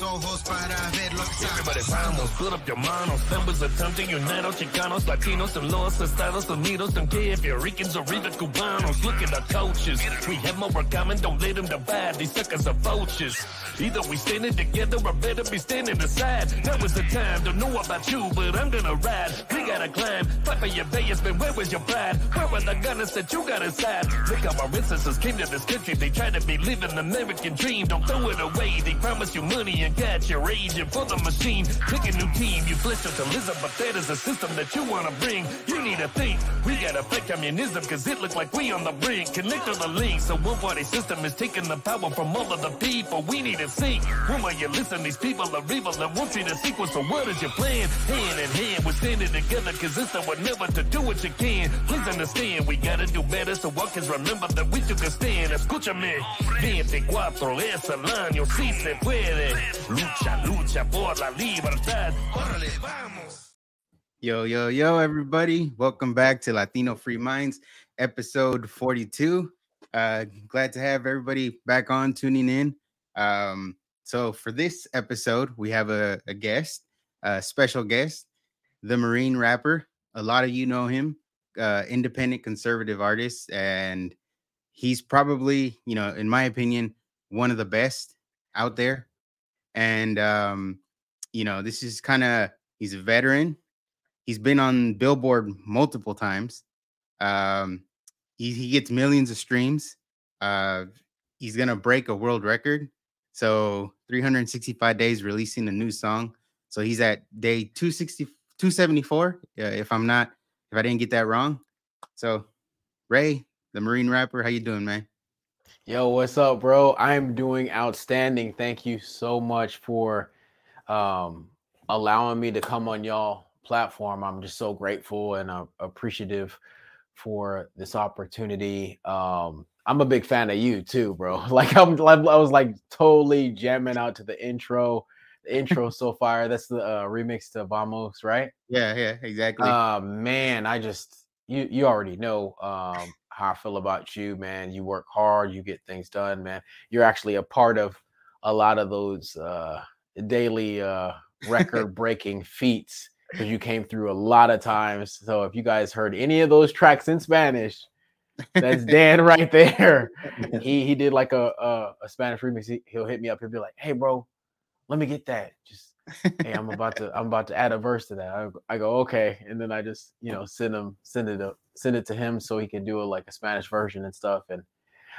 los ojos para ver los ojos. Everybody, vamos, put up your manos. Members attempting united, Chicanos, Latinos en los Estados Unidos. Don't care if you're Ricans or even Cubanos. Look at our coaches. We have more in common, don't let them divide. These suckers are vultures. Either we standing together or better be standing aside. Now is the time, don't know about you, but I'm gonna ride. We gotta climb. Papa, your day has been, where was your pride? Where were the gunners that you got inside? Look how our ancestors came to this country. They tried to be living the American dream. Don't throw it away. They promise you money and got your agent for the machine. Pick a new team. You flesh up to Lisbon, but that is a system that you wanna bring. You need to think. We gotta fight communism, cause it looks like we on the brink. Connect all the links. A one-party system is taking the power from all of the people. We need to sink. Woman, you listen. These people are evil and won't treat us equal. So what is your plan? Hand in hand, we're standing together, cause it's our never to do what you can. Please understand, we gotta do better so I can remember that we took a stand. Escúchame. 24 es el año, si se puede. Lucha, lucha por la libertad. Órale, vamos. Yo, everybody. Welcome back to Latino Free Minds, episode 42. Glad to have everybody back on tuning in. So for this episode, we have a guest, a special guest, The Marine Rapper. A lot of you know him, independent conservative artist, and he's probably, you know, in my opinion, one of the best out there. And, you know, this is kind of, he's a veteran. He's been on Billboard multiple times. He gets millions of streams. He's going to break a world record. So 365 days releasing a new song. So he's at day 274, if I didn't get that wrong. So Ray, the Marine Rapper, how you doing, man? Yo, what's up, bro? I'm doing outstanding. Thank you so much for allowing me to come on y'all platform. I'm just so grateful and appreciative for this opportunity. I'm a big fan of you too, bro. Like I was totally jamming out to the intro. The intro so far, that's the remix to Vamos, right? Yeah, exactly. Man, I just you already know how I feel about you, man. You work hard, you get things done, man. You're actually a part of a lot of those daily record breaking feats, because you came through a lot of times. So if you guys heard any of those tracks in Spanish, that's Dan right there. He did like a Spanish remix. He'll hit me up. He'll be like, "Hey, bro, let me get that. Just, hey, I'm about to add a verse to that." I go, "Okay," and then I just, you know, send it to him so he can do a Spanish version and stuff. And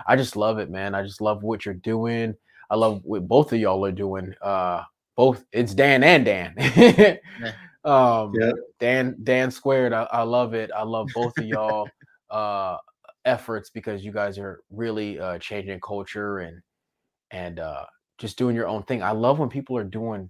I just love it, man. I just love what you're doing. I love what both of y'all are doing. Both, it's Dan and Dan. Yeah. Dan squared. I love it. I love both of y'all efforts, because you guys are really changing culture and just doing your own thing. I love when people are doing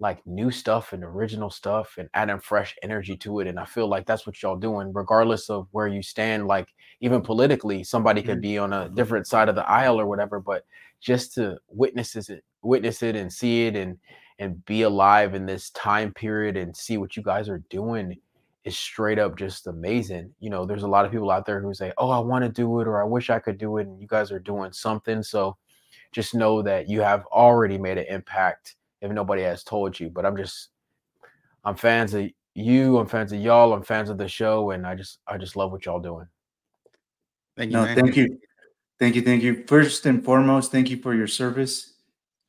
like new stuff and original stuff and adding fresh energy to it. And I feel like that's what y'all doing, regardless of where you stand. Like even politically, somebody could be on a different side of the aisle or whatever, but just to witness it and see it and be alive in this time period and see what you guys are doing is straight up just amazing. You know, there's a lot of people out there who say, "Oh, I want to do it," or "I wish I could do it." And you guys are doing something. So just know that you have already made an impact if nobody has told you. But I'm fans of you. I'm fans of y'all. I'm fans of the show. And I just love what y'all doing. Thank you. No, thank you. First and foremost, thank you for your service.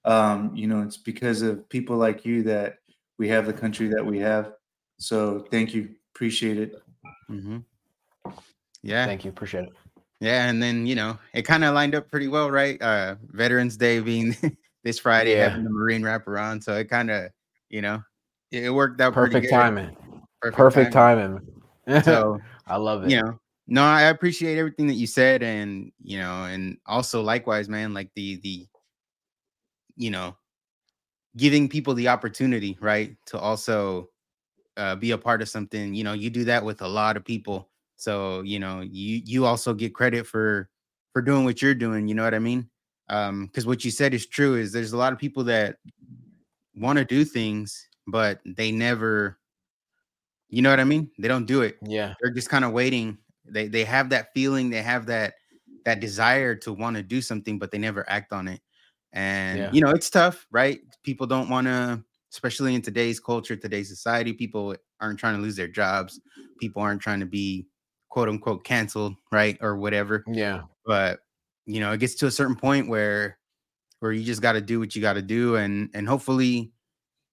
You know, it's because of people like you that we have the country that we have. So thank you. Appreciate it. Mm-hmm. Yeah. Thank you. Appreciate it. Yeah, and then, you know, it kind of lined up pretty well, right? Veterans Day being this Friday, having the Marine Rapper on. So it kind of, you know, it worked out perfect timing. Perfect timing. So I love it. You know, no, I appreciate everything that you said. And, you know, and also likewise, man, like the you know, giving people the opportunity, right, to also be a part of something. You know, you do that with a lot of people. So, you know, you also get credit for doing what you're doing. You know what I mean? Because what you said is true, is there's a lot of people that want to do things, but they never, you know what I mean? They don't do it. Yeah. They're just kind of waiting. They have that feeling. They have that desire to want to do something, but they never act on it. And, you know, it's tough, right? people don't want to, especially in today's culture, today's society, people aren't trying to lose their jobs. People aren't trying to be quote unquote canceled, right? Or whatever. Yeah. But, you know, it gets to a certain point where you just got to do what you got to do. And hopefully,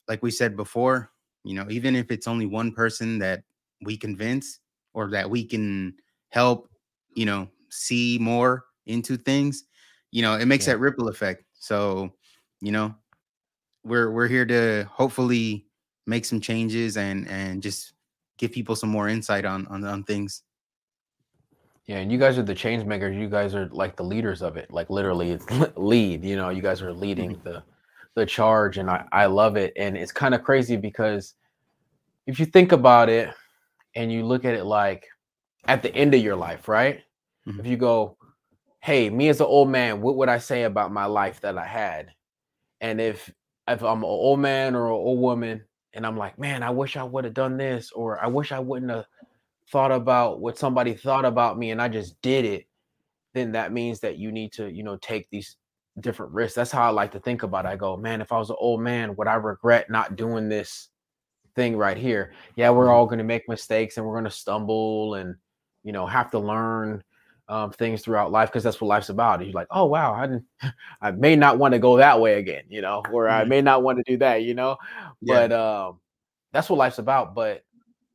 like we said before, you know, even if it's only one person that we convince or that we can help, you know, see more into things, you know, it makes that ripple effect. So, you know, we're here to hopefully make some changes and just give people some more insight on things. Yeah, and you guys are the change makers. You guys are like the leaders of it. Like literally, it's lead. You know, you guys are leading the charge, and I love it. And it's kind of crazy because if you think about it, and you look at it like at the end of your life, right? Mm-hmm. If you go, hey, me as an old man, what would I say about my life that I had? And if I'm an old man or an old woman, and I'm like, man, I wish I would have done this, or I wish I wouldn't have thought about what somebody thought about me and I just did it, then that means that you need to, you know, take these different risks. That's how I like to think about it. I go, man, if I was an old man, would I regret not doing this thing right here? Yeah, we're all going to make mistakes and we're going to stumble and, you know, have to learn things throughout life because that's what life's about. And you're like, oh, wow, I may not want to go that way again, you know, or I may not want to do that, you know, but that's what life's about. But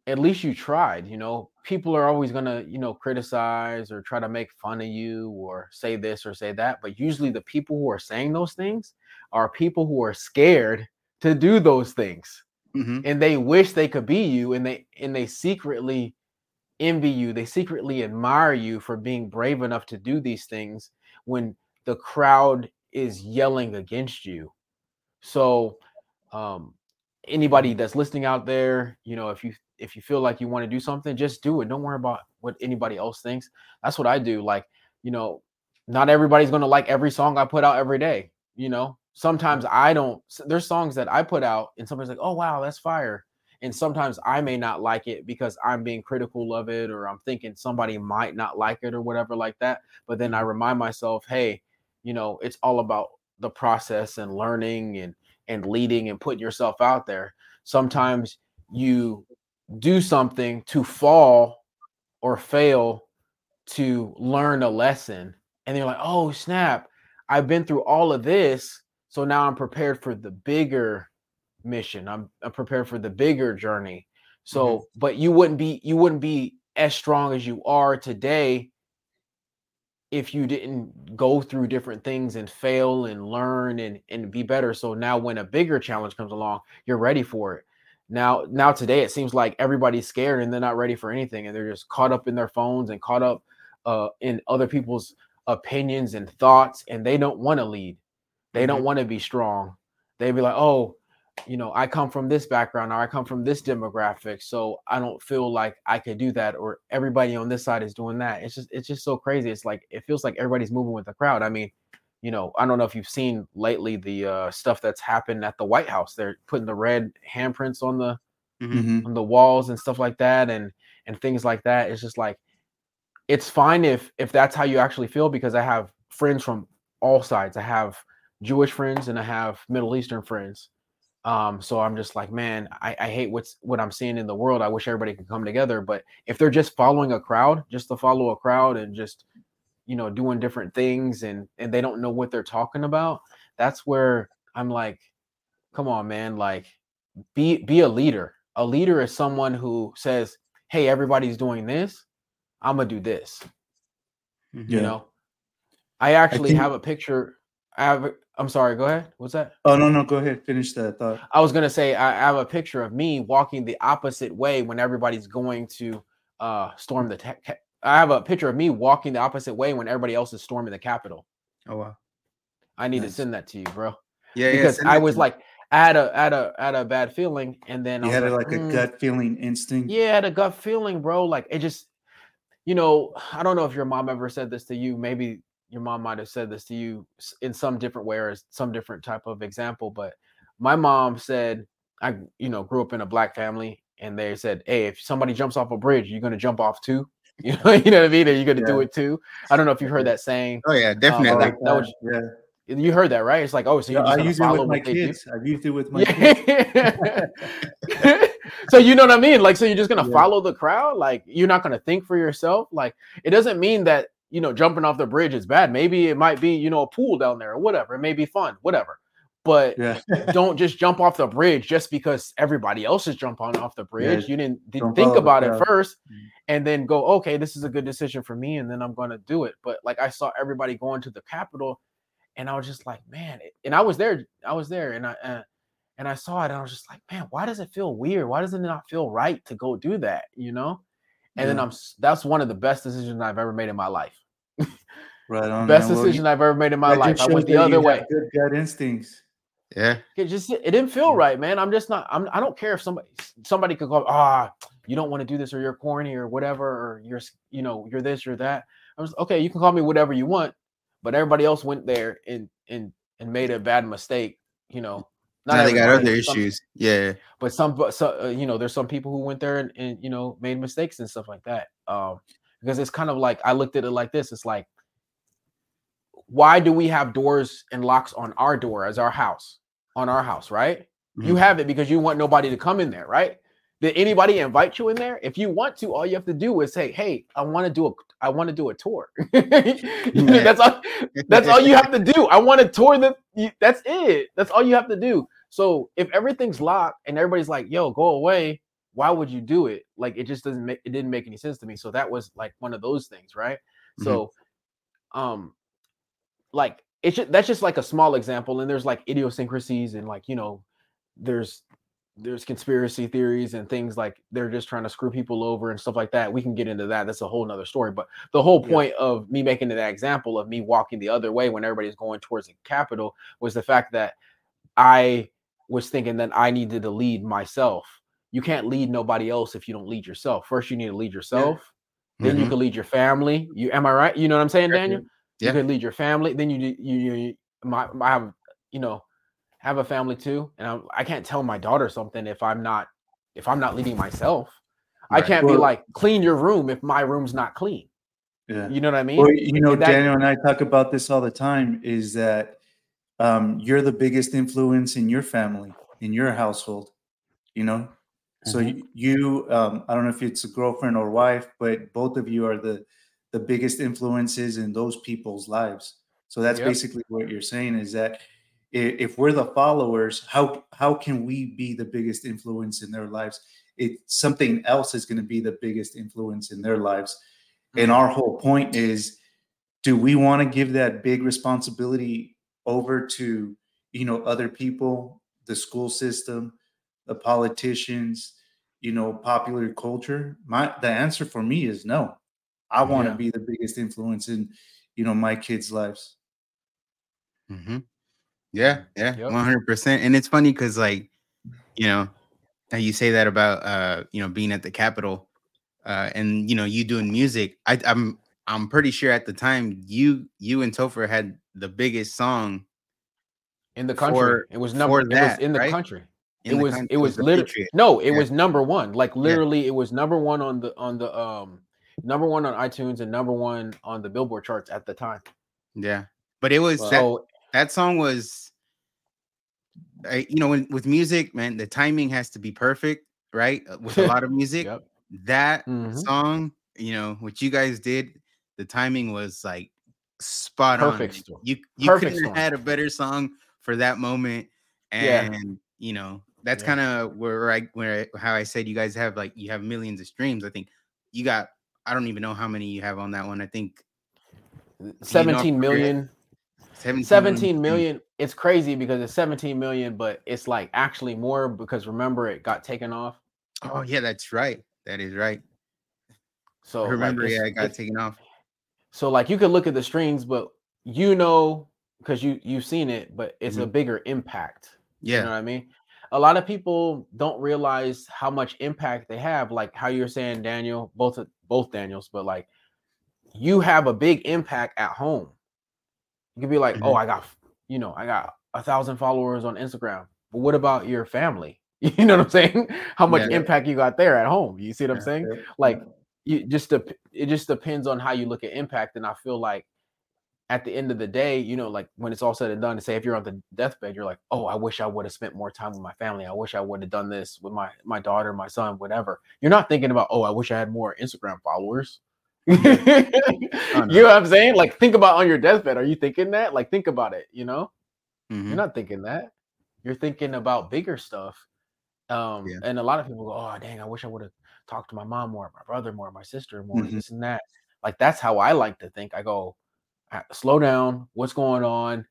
at least you tried, you know. People are always going to, you know, criticize or try to make fun of you or say this or say that. But usually the people who are saying those things are people who are scared to do those things. Mm-hmm. And they wish they could be you. And they secretly envy you. They secretly admire you for being brave enough to do these things when the crowd is yelling against you. So anybody that's listening out there, you know, if you feel like you want to do something, just do it. Don't worry about what anybody else thinks. That's what I do. Like, you know, not everybody's going to like every song I put out every day. You know, sometimes I don't, there's songs that I put out and somebody's like, oh, wow, that's fire. And sometimes I may not like it because I'm being critical of it, or I'm thinking somebody might not like it or whatever like that. But then I remind myself, hey, you know, it's all about the process and learning and leading and putting yourself out there. Sometimes you do something to fall or fail to learn a lesson. And they're like, oh, snap, I've been through all of this. So now I'm prepared for the bigger mission. I'm prepared for the bigger journey. So, but you wouldn't be as strong as you are today if you didn't go through different things and fail and learn and be better. So now when a bigger challenge comes along, you're ready for it. Now today, it seems like everybody's scared and they're not ready for anything. And they're just caught up in their phones and caught up in other people's opinions and thoughts. And they don't want to lead. They don't want to be strong. They'd be like, oh, you know, I come from this background, or I come from this demographic, so I don't feel like I could do that. Or everybody on this side is doing that. It's just so crazy. It's like, it feels like everybody's moving with the crowd. I mean, you know, I don't know if you've seen lately the stuff that's happened at the White House. They're putting the red handprints on the walls and stuff like that, and things like that. It's just like, it's fine if that's how you actually feel, because I have friends from all sides. I have Jewish friends and I have Middle Eastern friends. So I'm just like, man, I hate what I'm seeing in the world. I wish everybody could come together. But if they're just following a crowd, just to follow a crowd and just, you know, doing different things and they don't know what they're talking about, that's where I'm like, come on, man, like be a leader. A leader is someone who says, hey, everybody's doing this, I'm gonna do this. You know, I'm sorry, go ahead. What's that? Oh, no, go ahead, finish that thought. I was gonna say, I have a picture of me walking the opposite way when everybody's going to storm the I have a picture of me walking the opposite way when everybody else is storming the Capitol. Oh, wow. I need to send that to you, bro. Yeah, because I was like, I had a bad feeling. And then I had like a gut feeling instinct. Yeah, I had a gut feeling, bro. Like, it just, you know, I don't know if your mom ever said this to you. Maybe your mom might have said this to you in some different way or some different type of example. But my mom said, I, you know, grew up in a black family, and they said, hey, if somebody jumps off a bridge, you're going to jump off too. You know what I mean? Are you going to do it too? I don't know if you heard that saying. Oh yeah, definitely. That was, You heard that, right? It's like, oh, so you just use it with my kids. I've used it with my kids. So you know what I mean? Like, so you're just going to follow the crowd? Like, you're not going to think for yourself? Like, it doesn't mean that, you know, jumping off the bridge is bad. Maybe it might be, you know, a pool down there or whatever. It may be fun, whatever. But don't just jump off the bridge just because everybody else is jumping off the bridge. Yeah, you didn't think about it first and then go, okay, this is a good decision for me. And then I'm going to do it. But like, I saw everybody going to the Capitol and I was just like, man, and I was there and I saw it and I was just like, man, why does it feel weird? Why does it not feel right to go do that? You know? And then that's one of the best decisions I've ever made in my life. Right on. Best decision I've ever made in my life. I went the other way. Good gut instincts. Yeah. It didn't feel right, man. I don't care if somebody could go, you don't want to do this or you're corny or whatever, or you're, you know, you're this or that. I was okay. You can call me whatever you want, but everybody else went there and made a bad mistake, you know. Now they got other issues. Yeah. But you know, there's some people who went there and you know, made mistakes and stuff like that. Because it's kind of like, I looked at it like this. It's like, why do we have doors and locks on our door as our house, right? Mm-hmm. You have it because you want nobody to come in there, right? Did anybody invite you in there? If you want to, all you have to do is say, hey, I want to do a tour. That's all you have to do. I want to tour that's it. That's all you have to do. So if everything's locked and everybody's like, yo, go away, why would you do it? Like, it just it didn't make any sense to me. So that was like one of those things, right? Mm-hmm. So, like, that's just like a small example. And there's like idiosyncrasies and like, you know, there's conspiracy theories and things like they're just trying to screw people over and stuff like that. We can get into that. That's a whole nother story. But the whole point of me making that example of me walking the other way when everybody's going towards the Capitol was the fact that I was thinking that I needed to lead myself. You can't lead nobody else if you don't lead yourself. First, you need to lead yourself. Yeah. Then you can lead your family. Am I right? You know what I'm saying, Daniel? Yeah. You can lead your family. Then I have, you know, have a family too, and I can't tell my daughter something if I'm not leading myself. Right. I can't be like, clean your room if my room's not clean. Yeah, you know what I mean. Well, you know, Daniel and I talk about this all the time. Is that you're the biggest influence in your family, in your household. You know, so you I don't know if it's a girlfriend or wife, but both of you are the biggest influences in those people's lives. So that's basically what you're saying, is that if we're the followers, how can we be the biggest influence in their lives? Something else is going to be the biggest influence in their lives. And our whole point is, do we want to give that big responsibility over to, you know, other people, the school system, the politicians, you know, popular culture? The answer for me is no. I want to be the biggest influence in, you know, my kids' lives. Mm-hmm. Yeah, 100%. And it's funny because, like, you know, how you say that about, you know, being at the Capitol and, you know, you doing music. I'm pretty sure at the time you and Topher had the biggest song in the country. It was number one. Like, literally, it was number one on the number one on iTunes and number one on the Billboard charts at the time. Yeah, but it was that song was, you know, with music, man, the timing has to be perfect, right? With a lot of music, that song, you know, what you guys did, the timing was like spot on. You couldn't have had a better song for that moment, and you know, that's kind of how I said you guys have like you have millions of streams. I think you got, I don't even know how many you have on that one. I think 17 million. It's crazy because it's 17 million, but it's like actually more because remember it got taken off. Oh yeah, that's right. That is right. So remember, like, it got taken off. So like you could look at the streams, but you know, because you've seen it, but it's a bigger impact. Yeah, you know what I mean? A lot of people don't realize how much impact they have. Like how you're saying, Daniel, both Daniels, but like you have a big impact at home. You could be like, oh, I got 1,000 followers on Instagram. But what about your family? You know what I'm saying? How much impact you got there at home? You see what I'm saying? Like, it just depends on how you look at impact. And I feel like at the end of the day, you know, like when it's all said and done, to say if you're on the deathbed, you're like, oh, I wish I would have spent more time with my family. I wish I would have done this with my daughter, my son, whatever. You're not thinking about, oh, I wish I had more Instagram followers. You know what I'm saying? Like, think about on your deathbed. Are you thinking that? Like, think about it, you know? Mm-hmm. You're not thinking that. You're thinking about bigger stuff. And a lot of people go, oh, dang, I wish I would have talked to my mom more, my brother more, my sister more, mm-hmm. this and that. Like, that's how I like to think. I go, slow down. What's going on?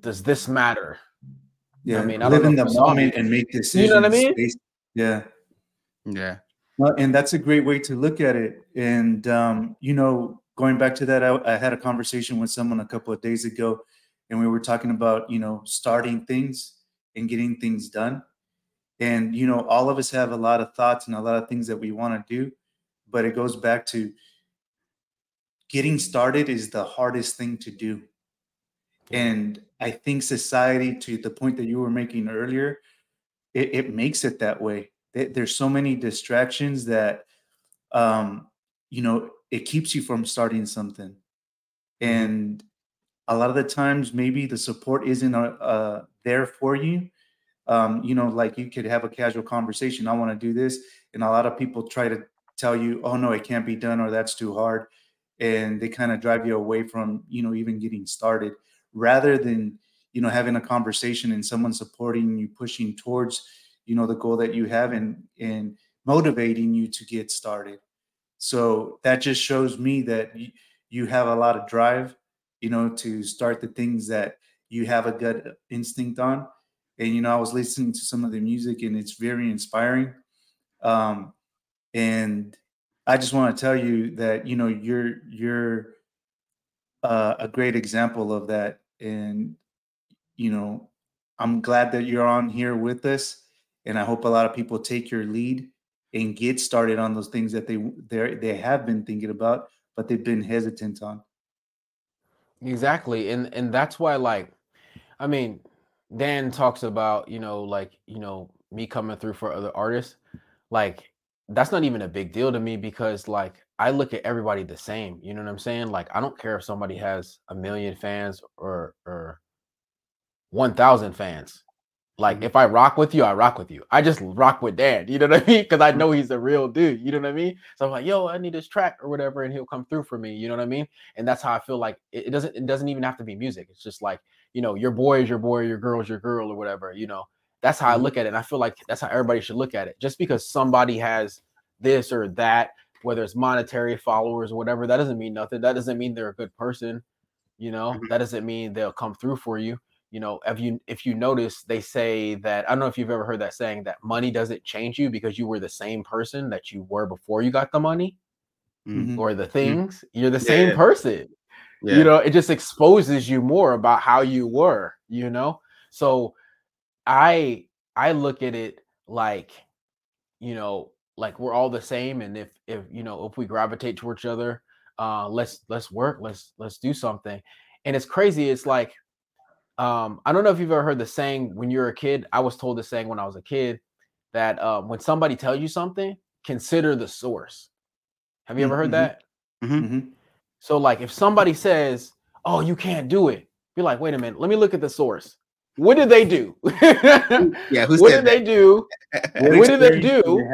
Does this matter? Yeah, I mean, I live in the moment and make decisions. You know what I mean? Yeah. Well, and that's a great way to look at it. And you know, going back to that, I had a conversation with someone a couple of days ago, and we were talking about, you know, starting things and getting things done. And you know, all of us have a lot of thoughts and a lot of things that we want to do, but it goes back to getting started is the hardest thing to do. And I think society, to the point that you were making earlier, it makes it that way. There's so many distractions that, you know, it keeps you from starting something. And a lot of the times, maybe the support isn't there for you. You know, like you could have a casual conversation, I want to do this. And a lot of people try to tell you, oh, no, it can't be done, or that's too hard. And they kind of drive you away from, you know, even getting started, rather than, you know, having a conversation and someone supporting you, pushing towards, you know, the goal that you have and motivating you to get started. So that just shows me that you have a lot of drive, you know, to start the things that you have a gut instinct on. And, you know, I was listening to some of the music and it's very inspiring. And I just want to tell you that, you know, you're a great example of that. And, you know, I'm glad that you're on here with us. And I hope a lot of people take your lead and get started on those things that they have been thinking about, but they've been hesitant on. Exactly. And that's why, like, I mean, Dan talks about, you know, like, you know, me coming through for other artists, like, that's not even a big deal to me, because like I look at everybody the same, you know what I'm saying? Like, I don't care if somebody has 1 million fans or 1,000 fans. Like, if I rock with you, I rock with you. I just rock with Dan, you know what I mean? Because I know he's a real dude, you know what I mean? So I'm like, yo, I need this track or whatever, and he'll come through for me, you know what I mean? And that's how I feel. Like, it doesn't even have to be music. It's just like, you know, your boy is your boy, your girl is your girl, or whatever, you know. That's how I look at it. And I feel like that's how everybody should look at it. Just because somebody has this or that, whether it's monetary, followers, or whatever, that doesn't mean nothing. That doesn't mean they're a good person. You know, mm-hmm. That doesn't mean they'll come through for you. You know, if you notice, they say that, I don't know if you've ever heard that saying, that money doesn't change you because you were the same person that you were before you got the money, mm-hmm. or the things. Mm-hmm. You're the same person. Yeah. You know, it just exposes you more about how you were, you know? So I look at it like, you know, like we're all the same. And if you know, if we gravitate toward each other, let's work, let's do something. And it's crazy. It's like, I don't know if you've ever heard the saying when you're a kid. I was told the saying when I was a kid that when somebody tells you something, consider the source. Have you ever heard that? Mm-hmm. So like, if somebody says, oh, you can't do it, be like, wait a minute, let me look at the source. What did they do? What did they do? What did they do?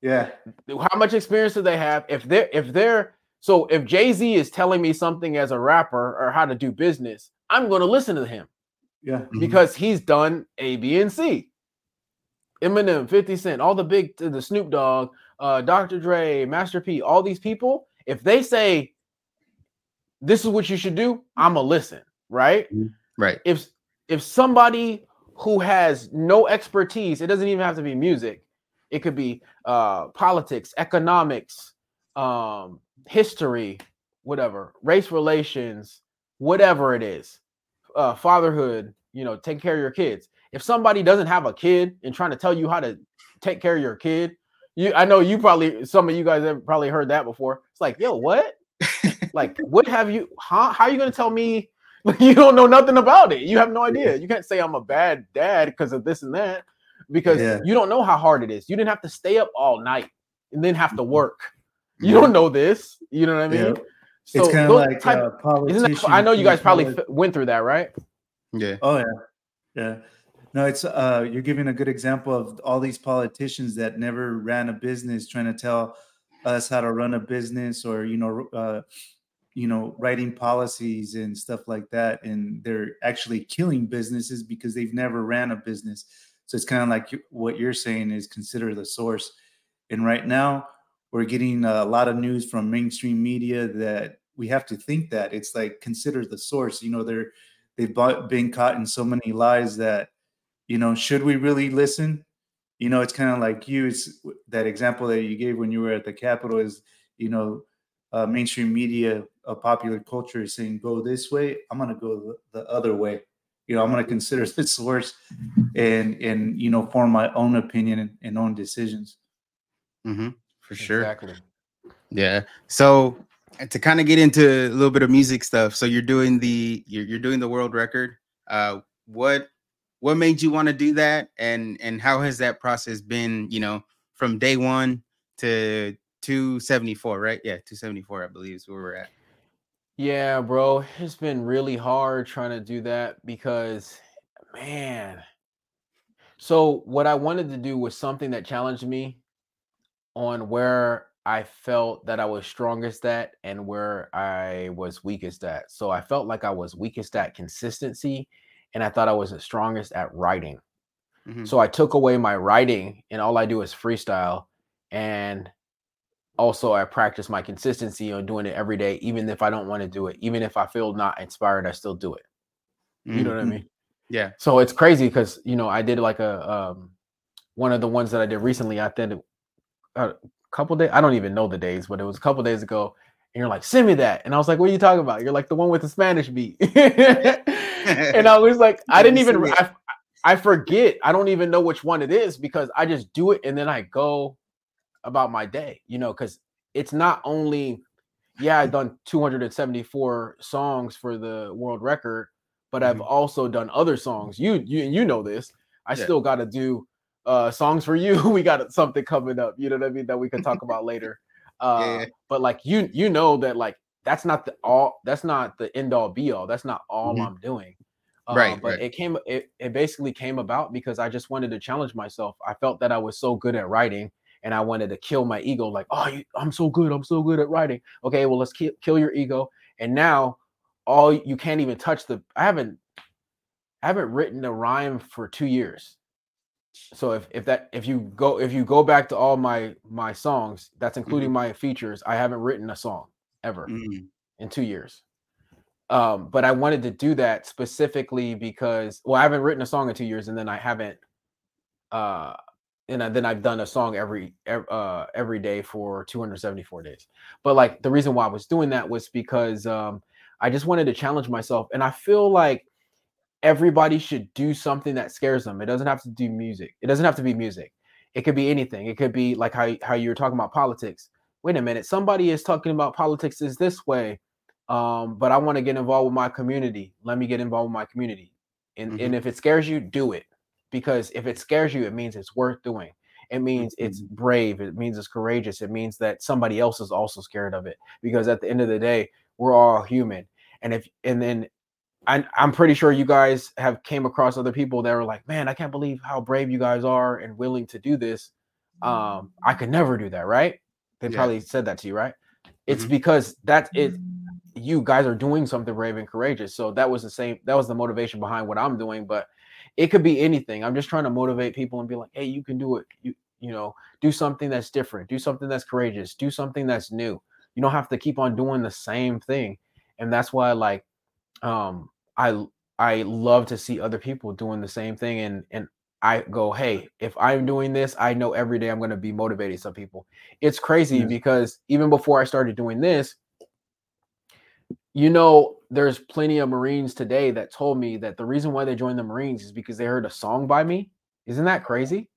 Yeah. How much experience do they have? If Jay-Z is telling me something as a rapper or how to do business, I'm going to listen to him. Yeah. Mm-hmm. Because he's done A, B, and C. Eminem, 50 Cent, all the Snoop Dogg, Dr. Dre, Master P, all these people, if they say this is what you should do, I'm going to listen, right? Right. If somebody who has no expertise, it doesn't even have to be music. It could be politics, economics, history, whatever, race relations, whatever it is, fatherhood, you know, take care of your kids. If somebody doesn't have a kid and trying to tell you how to take care of your kid, I know some of you guys have probably heard that before. It's like, yo, what? Like, what have you, huh? How are you going to tell me? You don't know nothing about it. You have no idea. You can't say I'm a bad dad because of this and that, because you don't know how hard it is. You didn't have to stay up all night and then have to work. You don't know this. You know what I mean? Yeah. So it's kind of like politicians. I know you guys probably went through that, right? Yeah. Oh, yeah. Yeah. No, it's you're giving a good example of all these politicians that never ran a business trying to tell us how to run a business or, writing policies and stuff like that. And they're actually killing businesses because they've never ran a business. So it's kind of like what you're saying is consider the source. And right now we're getting a lot of news from mainstream media that we have to think that it's like, consider the source. You know, they've been caught in so many lies that, you know, should we really listen? You know, it's kind of like it's that example that you gave when you were at the Capitol is, mainstream media, popular culture is saying, go this way. I'm going to go the other way. You know, I'm going to consider the source and, you know, form my own opinion and own decisions. Mm-hmm. For sure. Exactly. Yeah. So to kind of get into a little bit of music stuff. So you're doing the world record. What made you want to do that? And how has that process been, you know, from day one to 274, right? Yeah. 274, I believe is where we're at. Yeah, bro. It's been really hard trying to do that because, man. So what I wanted to do was something that challenged me on where I felt that I was strongest at and where I was weakest at. So I felt like I was weakest at consistency. And I thought I was the strongest at writing. Mm-hmm. So I took away my writing and all I do is freestyle. And also I practice my consistency on doing it every day, even if I don't want to do it, even if I feel not inspired, I still do it. Mm-hmm. You know what I mean? Yeah. So it's crazy because, you know, I did like one of the ones that I did recently, I did a couple days, I don't even know the days, but it was a couple days ago. And you're like, send me that. And I was like, what are you talking about? You're like the one with the Spanish beat. And I was like, I forget. I don't even know which one it is because I just do it. And then I go about my day, you know, because it's not only, I've done 274 songs for the world record, but I've also done other songs. You know this. I still got to do songs for you. We got something coming up, you know what I mean? That we can talk about later. But like, you know that like, that's not the end all be all. That's not all I'm doing. But it basically came about because I just wanted to challenge myself. I felt that I was so good at writing and I wanted to kill my ego. Like, I'm so good at writing. Okay. Well, let's kill your ego. And now you can't even touch I haven't written a rhyme for 2 years. So if you go back to all my songs, that's including my features, I haven't written a song ever in 2 years. But I wanted to do that specifically because, I haven't written a song in 2 years, and then I haven't, then I've done a song every day for 274 days. But like the reason why I was doing that was because I just wanted to challenge myself, and I feel like everybody should do something that scares them. It doesn't have to do music. It doesn't have to be music. It could be anything. It could be like how you were talking about politics. Wait a minute, somebody is talking about politics is this way, but I want to get involved with my community. Let me get involved with my community. And if it scares you, do it. Because if it scares you, it means it's worth doing. It means it's brave. It means it's courageous. It means that somebody else is also scared of it. Because at the end of the day, we're all human. And then I'm pretty sure you guys have came across other people that were like, man, I can't believe how brave you guys are and willing to do this. I could never do that, right? They probably said that to you, right? It's because that's it. You guys are doing something brave and courageous. So that was the same. That was the motivation behind what I'm doing. But it could be anything. I'm just trying to motivate people and be like, hey, you can do it. You know, do something that's different. Do something that's courageous. Do something that's new. You don't have to keep on doing the same thing. And that's why, like, I love to see other people doing the same thing. And I go, hey, if I'm doing this, I know every day I'm going to be motivating some people. It's crazy because even before I started doing this, you know, there's plenty of Marines today that told me that the reason why they joined the Marines is because they heard a song by me. Isn't that crazy?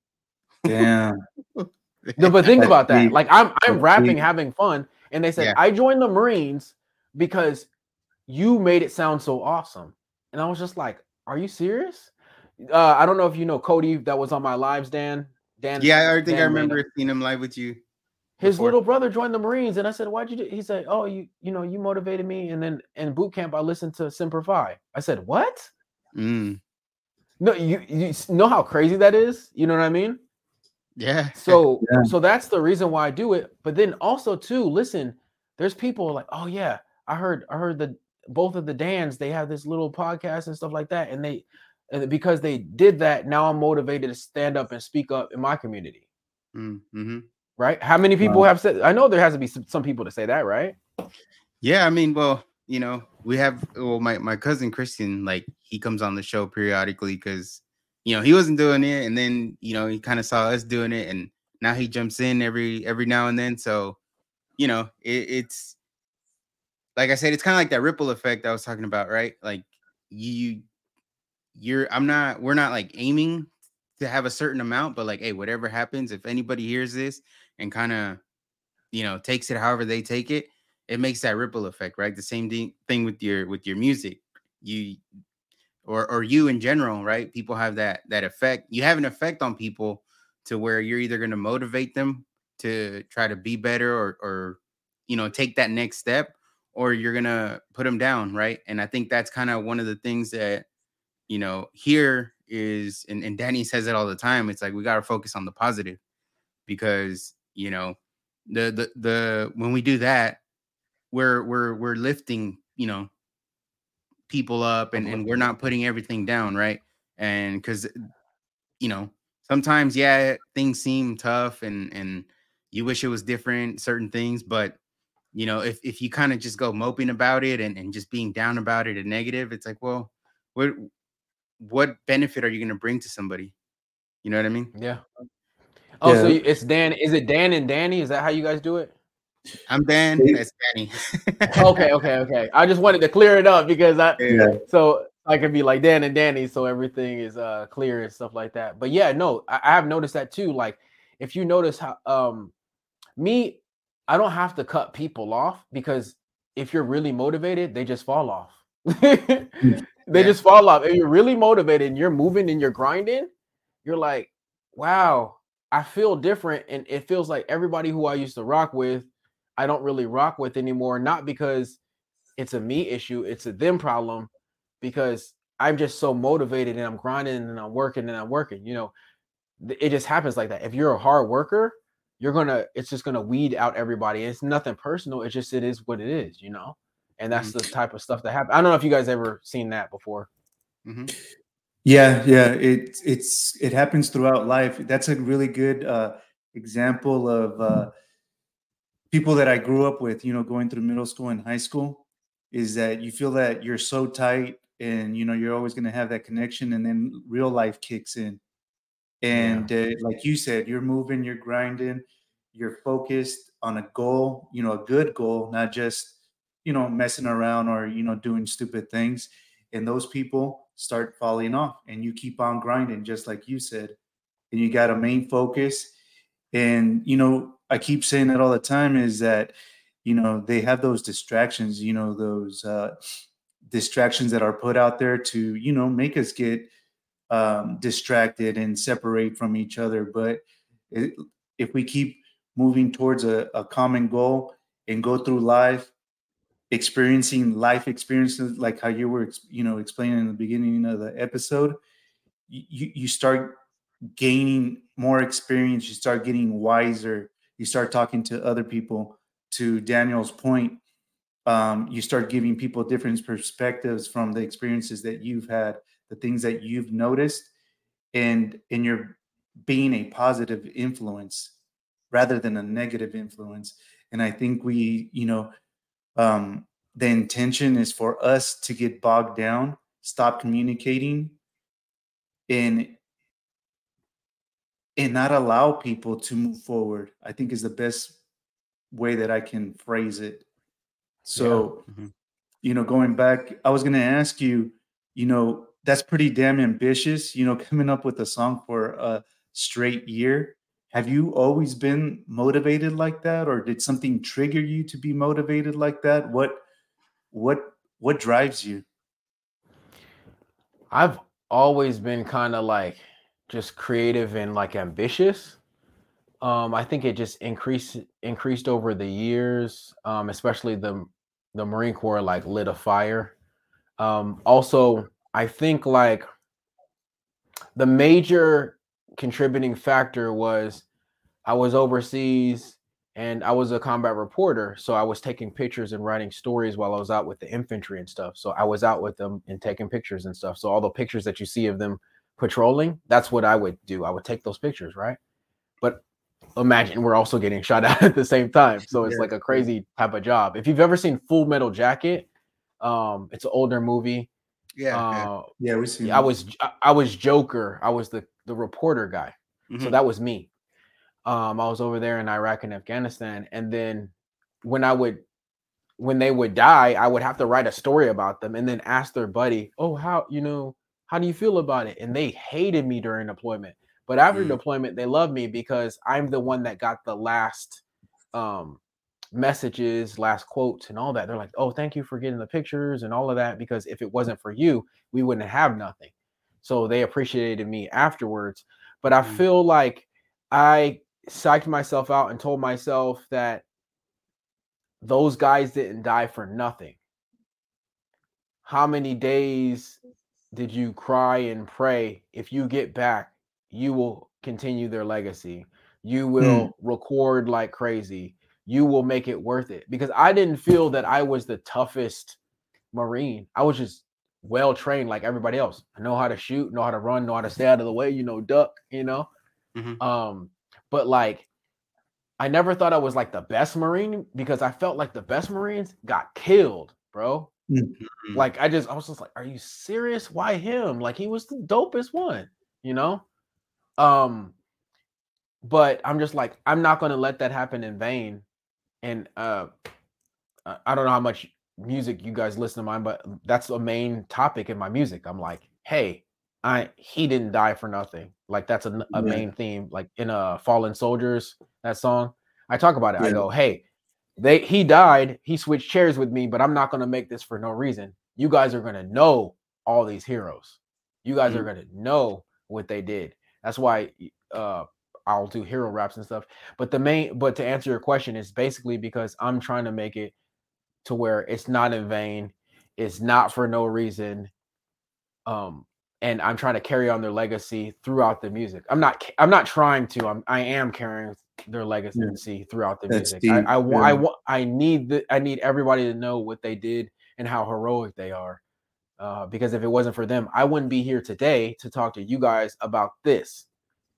Yeah. No, but think about that. Like I'm rapping, having fun. And they said, I joined the Marines because you made it sound so awesome. And I was just like, are you serious? I don't know if you know Cody that was on my lives, Dan. Yeah, I remember seeing him live with you. His little brother joined the Marines, and I said, "Why'd you do?" He said, "Oh, you motivated me." And then in boot camp, I listened to Semper Fi. I said, "What?" Mm. No, you know how crazy that is. You know what I mean? Yeah. So So that's the reason why I do it. But then also too, listen, there's people like, "Oh yeah, I heard the both of the Dans, they have this little podcast and stuff like that, and because they did that, now I'm motivated to stand up and speak up in my community." Mm-hmm. Right? How many people have said? I know there has to be some people to say that, right? Yeah, I mean, well, you know, we have. Well, my cousin Christian, like, he comes on the show periodically because, you know, he wasn't doing it, and then, you know, he kind of saw us doing it, and now he jumps in every now and then. So, you know, it's like I said, it's kind of like that ripple effect I was talking about, right? Like we're not like aiming to have a certain amount, but like, hey, whatever happens, if anybody hears this and kind of, you know, takes it however they take it, it makes that ripple effect, right? The same thing with your music, or you in general, right? People have that effect. You have an effect on people to where you're either going to motivate them to try to be better, or you know, take that next step, or you're going to put them down, right? And I think that's kind of one of the things that, you know, here is, and Danny says it all the time, it's like, we got to focus on the positive, because, you know, the when we do that, we're lifting, you know, people up, and we're not putting everything down, right? And because, you know, sometimes, yeah, things seem tough, and you wish it was different, certain things, but, you know, if you kind of just go moping about it and just being down about it and negative, it's like, well, what benefit are you going to bring to somebody? You know what I mean? Yeah. Oh, yeah. So it's Dan. Is it Dan and Danny? Is that how you guys do it? I'm Dan. That's Danny. Okay. I just wanted to clear it up because so I could be like Dan and Danny, so everything is clear and stuff like that. But yeah, no, I have noticed that too. Like, if you notice how me, I don't have to cut people off, because if you're really motivated, they just fall off. They just fall off. If you're really motivated and you're moving and you're grinding, you're like, wow, I feel different. And it feels like everybody who I used to rock with, I don't really rock with anymore. Not because it's a me issue, it's a them problem, because I'm just so motivated and I'm grinding and I'm working. You know, it just happens like that. If you're a hard worker, it's just gonna weed out everybody. It's nothing personal. It's just, it is what it is, you know? And that's the type of stuff that happens. I don't know if you guys ever seen that before. Mm-hmm. Yeah. It happens throughout life. That's a really good example of people that I grew up with, you know, going through middle school and high school, is that you feel that you're so tight and, you know, you're always going to have that connection. And then real life kicks in. And like you said, you're moving, you're grinding, you're focused on a goal, you know, a good goal, not just, you know, messing around or, you know, doing stupid things, and those people start falling off, and you keep on grinding, just like you said, and you got a main focus. And, you know, I keep saying that all the time, is that, you know, they have those distractions, you know, those distractions that are put out there to, you know, make us get distracted and separate from each other. But if we keep moving towards a common goal and go through life, experiencing life experiences like how you were, you know, explaining in the beginning of the episode, you start gaining more experience, you start getting wiser, you start talking to other people. To Daniel's point, you start giving people different perspectives from the experiences that you've had, the things that you've noticed, and you're being a positive influence rather than a negative influence. And I think we, you know, the intention is for us to get bogged down, stop communicating, and not allow people to move forward, I think, is the best way that I can phrase it. So, you know, going back, I was going to ask you, you know, that's pretty damn ambitious, you know, coming up with a song for a straight year. Have you always been motivated like that, or did something trigger you to be motivated like that? What drives you? I've always been kind of like just creative and like ambitious, I think it just increased over the years, especially the Marine Corps like lit a fire. Also, I think like the major contributing factor was I was overseas and I was a combat reporter. So I was taking pictures and writing stories while I was out with the infantry and stuff. So I was out with them and taking pictures and stuff. So all the pictures that you see of them patrolling, that's what I would do. I would take those pictures, right? But imagine we're also getting shot at the same time. So it's like a crazy type of job. If you've ever seen Full Metal Jacket, it's an older movie. We see. I was Joker. I was the reporter guy. Mm-hmm. So that was me. I was over there in Iraq and Afghanistan, and then when they would die, I would have to write a story about them, and then ask their buddy, "Oh, how do you feel about it?" And they hated me during deployment, but after deployment, they loved me because I'm the one that got the last messages, last quotes, and all that. They're like, "Oh, thank you for getting the pictures and all of that, because if it wasn't for you, we wouldn't have nothing." So they appreciated me afterwards. But I feel like I psyched myself out and told myself that those guys didn't die for nothing. How many days did you cry and pray? If you get back, you will continue their legacy. You will record like crazy. You will make it worth it, because I didn't feel that I was the toughest Marine. I was just well trained like everybody else. I know how to shoot, know how to run, know how to stay out of the way, duck, Mm-hmm. But like, I never thought I was like the best Marine, because I felt like the best Marines got killed, bro. Mm-hmm. Like I was just like, are you serious? Why him? Like he was the dopest one, But I'm just like, I'm not going to let that happen in vain. And I don't know how much music you guys listen to mine, but that's a main topic in my music. I'm like, hey, he didn't die for nothing. Like that's a main theme. Like in Fallen Soldiers, that song, I talk about it. Yeah. I go, hey, he died. He switched chairs with me, but I'm not going to make this for no reason. You guys are going to know all these heroes. You guys are going to know what they did. That's why I'll do hero raps and stuff, but to answer your question, is basically because I'm trying to make it to where it's not in vain, it's not for no reason, and I'm trying to carry on their legacy throughout the music. I am carrying their legacy throughout the music. I need everybody to know what they did and how heroic they are, because if it wasn't for them, I wouldn't be here today to talk to you guys about this.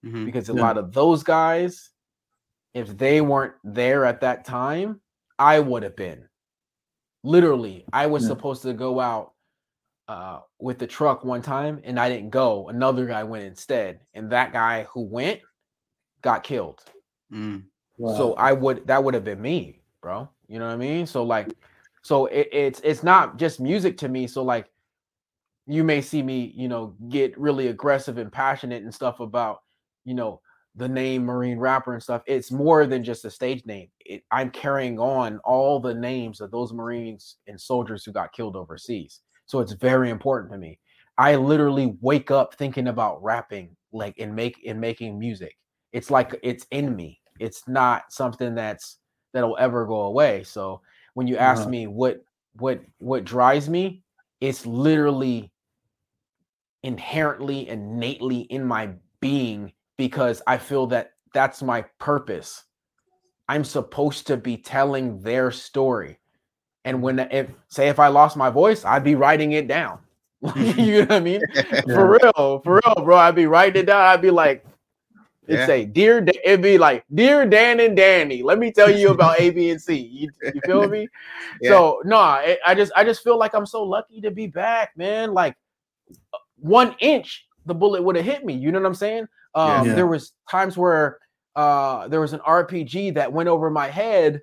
Mm-hmm. Because a lot of those guys, if they weren't there at that time, I would have been. Literally, I was supposed to go out with the truck one time, and I didn't go. Another guy went instead, and that guy who went got killed. Mm. Wow. So that would have been me, bro. You know what I mean? So like, it's not just music to me. So like, you may see me, get really aggressive and passionate and stuff about, the name Marine Rapper and stuff. It's more than just a stage name. I'm carrying on all the names of those Marines and soldiers who got killed overseas. So it's very important to me. I literally wake up thinking about rapping, like making music. It's like it's in me. It's not something that'll ever go away. So when you ask me what drives me, it's literally inherently, innately in my being, because I feel that that's my purpose. I'm supposed to be telling their story. And if I lost my voice, I'd be writing it down. You know what I mean? For real, bro. I'd be writing it down. I'd be like, it'd be like, "Dear Dan and Danny, let me tell you about A, B, and C." You feel me? Yeah. So no, I just feel like I'm so lucky to be back, man. Like 1 inch, the bullet would have hit me. You know what I'm saying? There was times where there was an RPG that went over my head,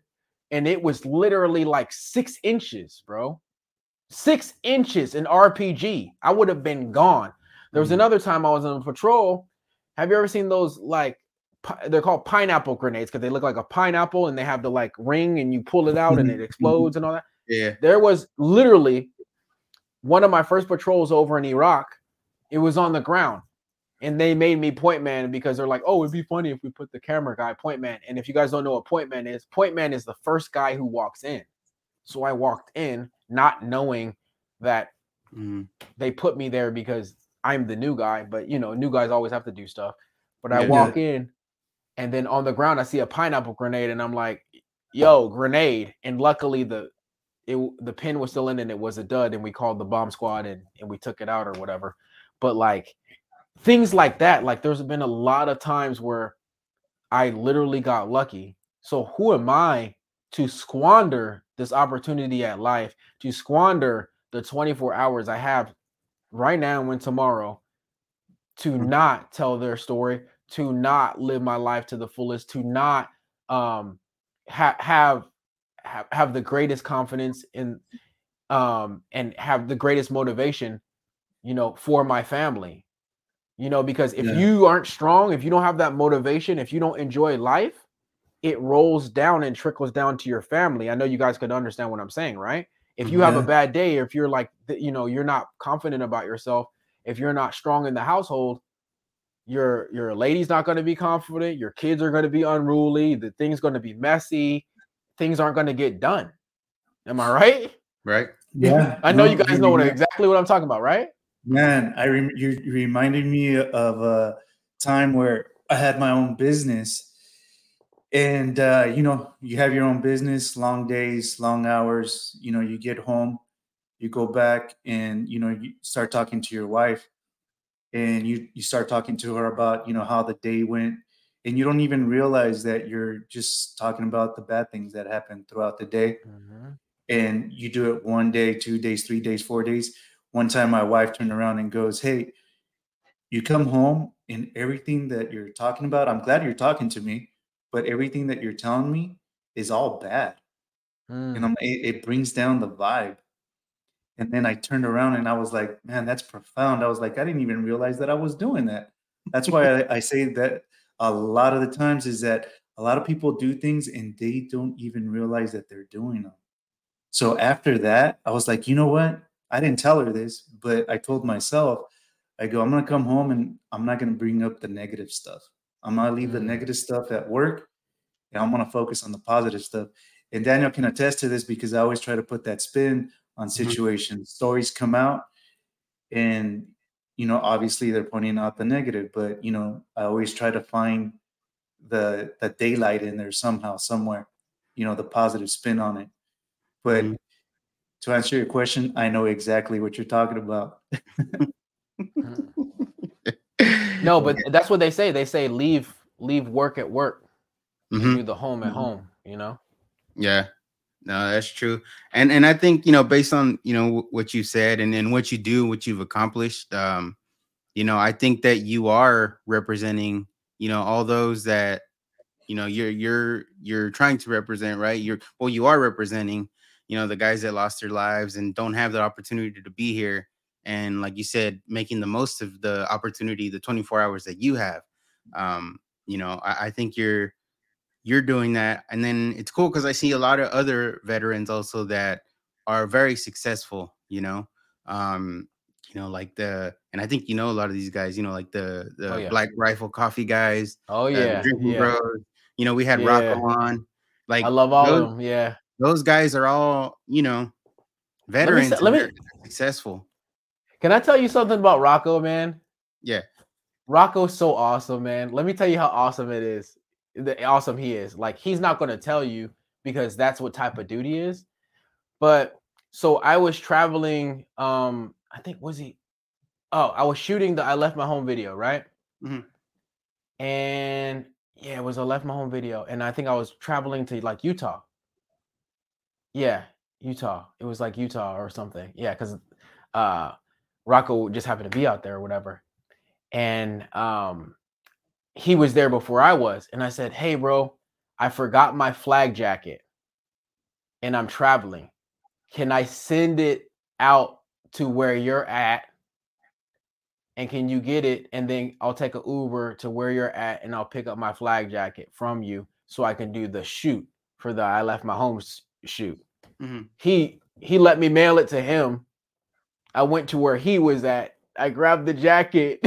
and it was literally like 6 inches, bro. 6 inches, an RPG. I would have been gone. There was another time I was on patrol. Have you ever seen those, like, they're called pineapple grenades because they look like a pineapple and they have the, like, ring and you pull it out and it explodes and all that? Yeah. There was literally one of my first patrols over in Iraq. It was on the ground. And they made me point man because they're like, oh, it'd be funny if we put the camera guy point man. And if you guys don't know what point man is the first guy who walks in. So I walked in not knowing that they put me there because I'm the new guy. But, you know, new guys always have to do stuff. But I walk in and then on the ground, I see a pineapple grenade and I'm like, yo, grenade. And luckily the pin was still in and it was a dud. And we called the bomb squad and we took it out or whatever. But like things like that, like there's been a lot of times where I literally got lucky. So who am I to squander this opportunity at life, to squander the 24 hours I have right now and tomorrow to not tell their story, to not live my life to the fullest, to not have the greatest confidence in and have the greatest motivation, you know, for my family, you know, because if you aren't strong, if you don't have that motivation, if you don't enjoy life, it rolls down and trickles down to your family. I know you guys could understand what I'm saying, right? If you have a bad day, or if you're like, you know, you're not confident about yourself, if you're not strong in the household, your lady's not going to be confident. Your kids are going to be unruly. The thing's going to be messy. Things aren't going to get done. Am I right? Right. Yeah. I know you guys know exactly what I'm talking about, right? Man, you reminded me of a time where I had my own business. And, you know, you have your own business, long days, long hours. You know, you get home, you go back and, you know, you start talking to your wife. And you start talking to her about, you know, how the day went. And you don't even realize that you're just talking about the bad things that happened throughout the day. Mm-hmm. And you do it 1 day, 2 days, 3 days, 4 days. One time my wife turned around and goes, hey, you come home and everything that you're talking about, I'm glad you're talking to me, but everything that you're telling me is all bad. Mm. And it brings down the vibe. And then I turned around and I was like, man, that's profound. I was like, I didn't even realize that I was doing that. That's why I say that a lot of the times is that a lot of people do things and they don't even realize that they're doing them. So after that, I was like, you know what? I didn't tell her this, but I told myself, I go, I'm going to come home and I'm not going to bring up the negative stuff. I'm going to leave the negative stuff at work and I'm going to focus on the positive stuff. And Daniel can attest to this because I always try to put that spin on situations. Stories come out and, you know, obviously they're pointing out the negative, but, you know, I always try to find the daylight in there somehow, somewhere, you know, the positive spin on it. But to answer your question, I know exactly what you're talking about. No, but that's what they say. They say leave work at work, do the home at home, you know? Yeah. No, that's true. And I think, you know, based on, you know, what you said and then what you do, what you've accomplished, you know, I think that you are representing, you know, all those that, you know, you're trying to represent, right? You are representing, you know, the guys that lost their lives and don't have the opportunity to be here. And like you said, making the most of the opportunity, the 24 hours that you have. You know, I think you're doing that. And then it's cool because I see a lot of other veterans also that are very successful, you know, like and I think, you know, a lot of these guys, you know, like the Black Rifle Coffee guys. Oh yeah. Bros. You know, we had Rocco on. Like I love all of them. Yeah. Those guys are all, you know, veterans. Successful. Can I tell you something about Rocco, man? Yeah. Rocco's so awesome, man. Let me tell you how awesome it is. Awesome he is. Like, he's not going to tell you because that's what type of duty is. But so I was traveling, I was shooting the I Left My Home video, right? Mm-hmm. And yeah, it was I Left My Home video. And I think I was traveling to like Utah. Yeah, Utah. It was like Utah or something. Yeah, because Rocco just happened to be out there or whatever. And he was there before I was. And I said, hey, bro, I forgot my flag jacket and I'm traveling. Can I send it out to where you're at? And can you get it? And then I'll take an Uber to where you're at and I'll pick up my flag jacket from you so I can do the shoot for the I Left My Home shoot. Mm-hmm. He let me mail it to him. I went to where he was at. I grabbed the jacket.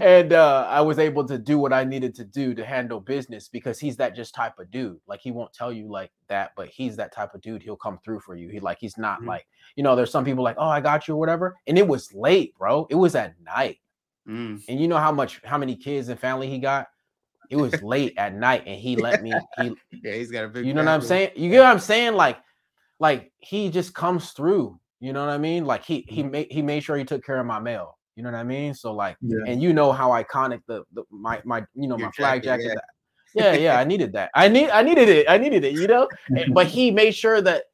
And I was able to do what I needed to do to handle business, because he's that just type of dude. Like, he won't tell you like that, but he's that type of dude. He'll come through for you. He like, he's not like, you know, there's some people like, oh, I got you or whatever. And it was late, bro. It was at night. And you know how many kids and family he got? It was late at night, and he let me. He's got a big. You know what I'm saying? You get what I'm saying? Like he just comes through. You know what I mean? Like he made sure he took care of my mail. You know what I mean? So like, and you know how iconic my you know, my flag jacket. Yeah, I needed that. I needed it. You know, but he made sure that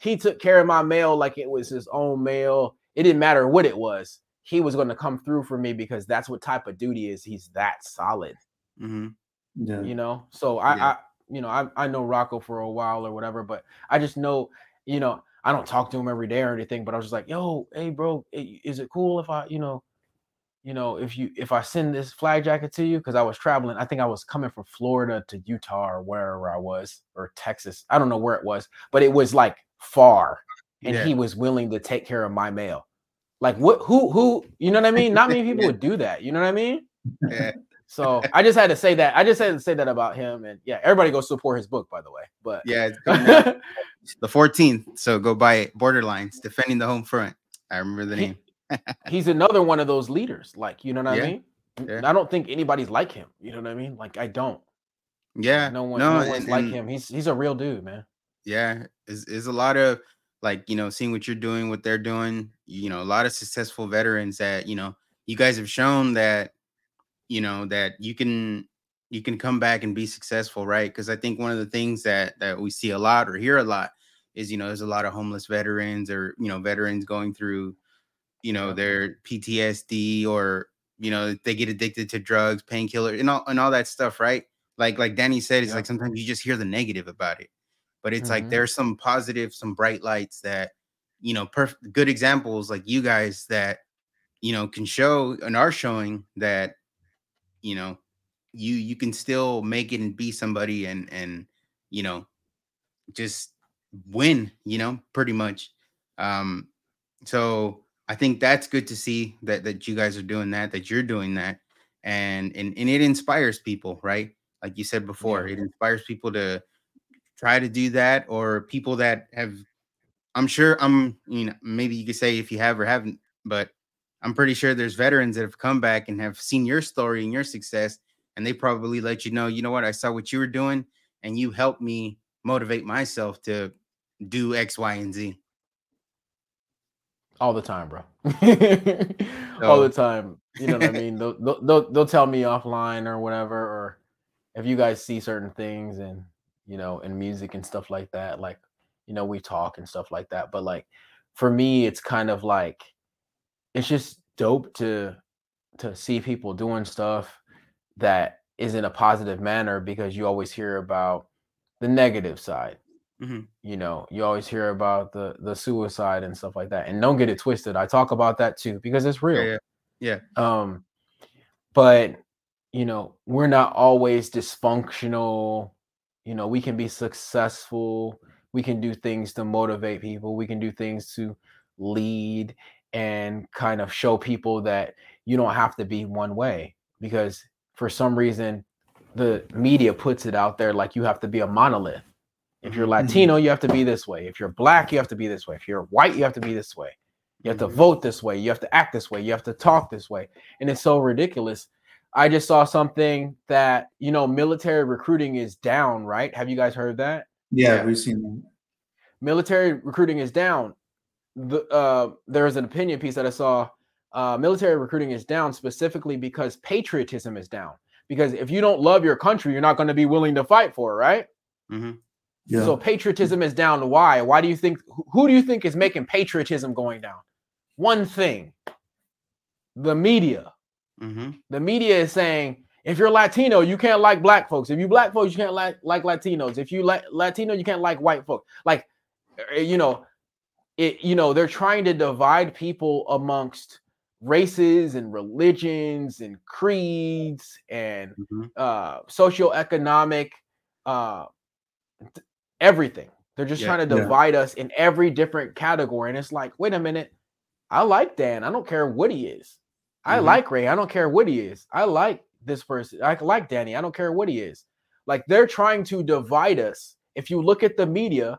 he took care of my mail like it was his own mail. It didn't matter what it was. He was going to come through for me, because that's what type of dude he is. He's that solid. You know, so I know Rocco for a while or whatever, but I just know, you know, I don't talk to him every day or anything, but I was just like, yo, hey bro, is it cool if I, you know, if I send this flag jacket to you? Cause I was traveling. I think I was coming from Florida to Utah or wherever I was, or Texas. I don't know where it was, but it was like far, and he was willing to take care of my mail. Like what, who, you know what I mean? Not many people would do that. You know what I mean? Yeah. So I just had to say that. I just had to say that about him. And yeah, everybody go support his book, by the way. But yeah, it's the 14th. So go buy it. Borderlines, Defending the Home Front. I remember the name. He's another one of those leaders. Like, you know what I mean? Yeah. I don't think anybody's like him. You know what I mean? Like, I don't. Yeah. No one's like him. He's a real dude, man. Yeah. There's a lot of, like, you know, seeing what you're doing, what they're doing. You know, a lot of successful veterans that, you know, you guys have shown that, you know, that you can come back and be successful, right? Because I think one of the things that we see a lot or hear a lot is, you know, there's a lot of homeless veterans, or, you know, veterans going through, you know, their PTSD, or, you know, they get addicted to drugs, painkillers, and all that stuff, right? Like Danny said, it's like sometimes you just hear the negative about it, but it's like there's some positive, some bright lights that, you know, good examples like you guys that, you know, can show and are showing that, you know, you can still make it and be somebody and, you know, just win, you know, pretty much. So I think that's good to see that you guys are doing that you're doing that. And it inspires people, right? Like you said before, it inspires people to try to do that, or people that have, you know, maybe you could say if you have or haven't, but I'm pretty sure there's veterans that have come back and have seen your story and your success, and they probably let you know what, I saw what you were doing, and you helped me motivate myself to do X, Y, and Z. All the time, bro. All the time. You know what I mean? They'll tell me offline or whatever, or if you guys see certain things and, you know, in music and stuff like that, like, you know, we talk and stuff like that. But like, for me, it's kind of like, it's just dope to see people doing stuff that is in a positive manner, because you always hear about the negative side. You know, you always hear about the suicide and stuff like that. And don't get it twisted. I talk about that too, because it's real. Yeah. But, you know, we're not always dysfunctional. You know, we can be successful. We can do things to motivate people. We can do things to lead and kind of show people that you don't have to be one way, because for some reason the media puts it out there like you have to be a monolith. If you're Latino, you have to be this way. If you're Black, you have to be this way. If you're white, you have to be this way. You have to vote this way. You have to act this way. You have to talk this way. And it's so ridiculous. I just saw something that, you know, military recruiting is down, right? Have you guys heard that? Yeah. We've seen that. Military recruiting is down. There is an opinion piece that I saw. Military recruiting is down specifically because patriotism is down. Because if you don't love your country, you're not going to be willing to fight for it, right? Yeah. So patriotism is down. Why? Why do you think? Who do you think is making patriotism going down? One thing: the media. The media is saying, if you're Latino, you can't like Black folks. If you Black folks, you can't like Latinos. If you like Latino, you can't like white folks. Like, you know. You know, they're trying to divide people amongst races and religions and creeds and socioeconomic, everything. They're just trying to divide us in every different category. And it's like, wait a minute, I like Dan. I don't care what he is. I like Ray. I don't care what he is. I like this person. I like Danny. I don't care what he is. Like, they're trying to divide us. If you look at the media,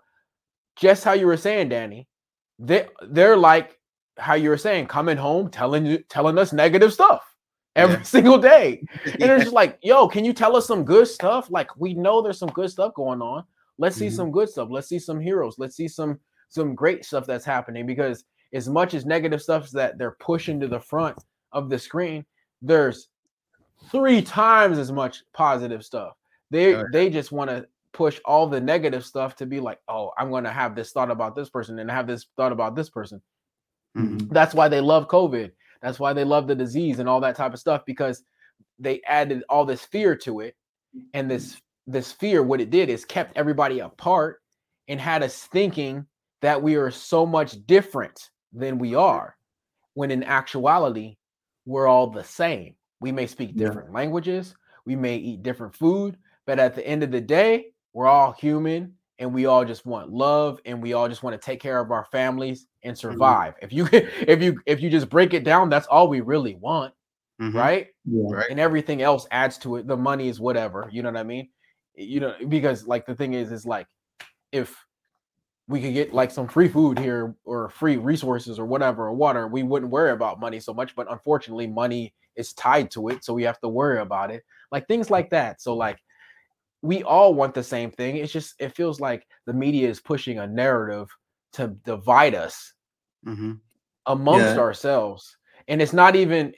just how you were saying, Danny, they're like how you were saying, coming home, telling us negative stuff every single day. And they're just like, yo, can you tell us some good stuff? Like, we know there's some good stuff going on. Let's see some good stuff. Let's see some heroes. Let's see some great stuff that's happening, because as much as negative stuff that they're pushing to the front of the screen, there's 3 times as much positive stuff. They just want to push all the negative stuff to be like, oh, I'm going to have this thought about this person and have this thought about this person. Mm-hmm. That's why they love COVID. That's why they love the disease and all that type of stuff, because they added all this fear to it. And this fear, what it did is kept everybody apart and had us thinking that we are so much different than we are, when in actuality, we're all the same. We may speak different languages, we may eat different food, but at the end of the day, we're all human and we all just want love and we all just want to take care of our families and survive. Mm-hmm. If you just break it down, that's all we really want, right? Yeah. Right? And everything else adds to it. The money is whatever, you know what I mean? You know, because like the thing is like, if we could get like some free food here or free resources or whatever, or water, we wouldn't worry about money so much, but unfortunately money is tied to it. So we have to worry about it, like things like that. So like, we all want the same thing. It's just, it feels like the media is pushing a narrative to divide us amongst ourselves. And it's not even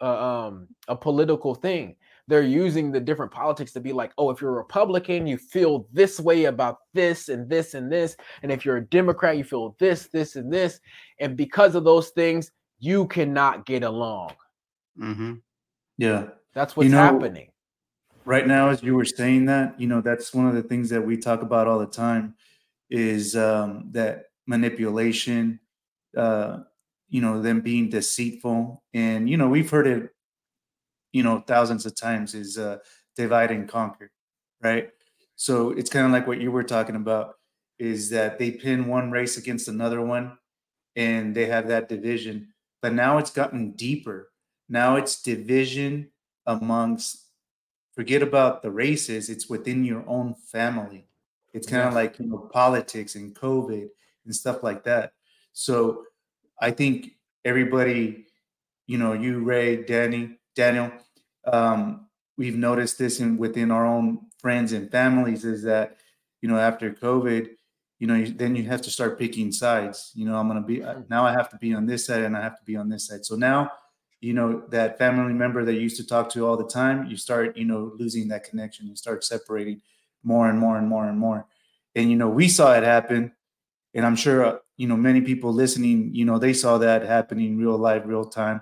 a political thing. They're using the different politics to be like, oh, if you're a Republican, you feel this way about this and this and this. And if you're a Democrat, you feel this, this, and this. And because of those things, you cannot get along. Mm-hmm. Yeah. That's what's happening. Right now, as you were saying that, you know, that's one of the things that we talk about all the time is that manipulation, you know, them being deceitful. And, you know, we've heard it, you know, thousands of times is divide and conquer, right? So it's kind of like what you were talking about, is that they pin one race against another one and they have that division. But now it's gotten deeper. Now it's division amongst, forget about the races, it's within your own family. It's kind of like, you know, politics and COVID and stuff like that. So I think everybody, you know, you, Ray, Daniel, we've noticed this within our own friends and families, is that, you know, after COVID, you know, then you have to start picking sides. You know, I have to be on this side and I have to be on this side. So now, you know, that family member that you used to talk to all the time, you start, you know, losing that connection. You start separating more and more and more and more. And, you know, we saw it happen. And I'm sure, you know, many people listening, you know, they saw that happening real life, real time.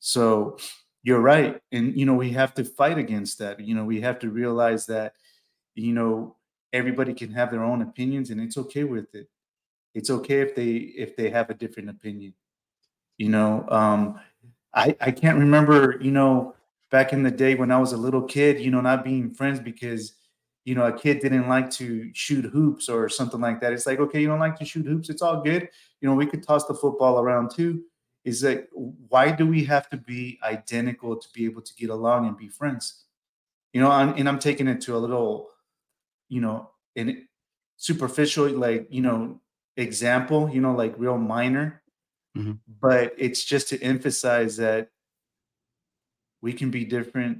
So you're right. And, you know, we have to fight against that. You know, we have to realize that, you know, everybody can have their own opinions and it's okay with it. It's okay if they have a different opinion. You know, I can't remember, you know, back in the day when I was a little kid, you know, not being friends because, you know, a kid didn't like to shoot hoops or something like that. It's like, okay, you don't like to shoot hoops. It's all good. You know, we could toss the football around too. Is that why do we have to be identical to be able to get along and be friends? You know, I'm taking it to a little, you know, an superficial, like, you know, example, you know, like real minor, but it's just to emphasize that we can be different,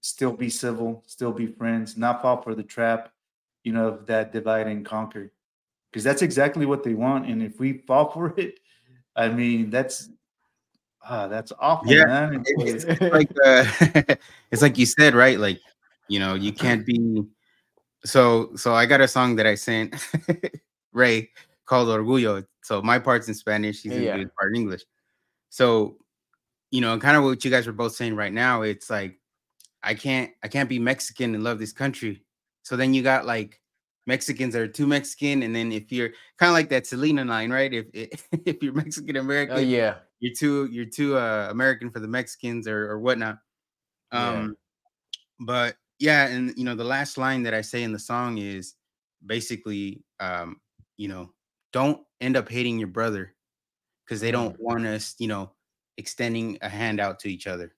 still be civil, still be friends, not fall for the trap, you know, of that divide and conquer, because that's exactly what they want. And if we fall for it, I mean, that's awful, man. It's like it's like you said, right? Like, you know, you can't be. So I got a song that I sent Ray called Orgullo. So my part's in Spanish, he's in part in English. So, you know, kind of what you guys were both saying right now, it's like I can't be Mexican and love this country. So then you got like Mexicans are too Mexican, and then if you're kind of like that Selena line, right? If you're Mexican American, you're too American for the Mexicans or whatnot. But yeah, and you know the last line that I say in the song is basically, you know, don't end up hating your brother because they don't want us, you know, extending a hand out to each other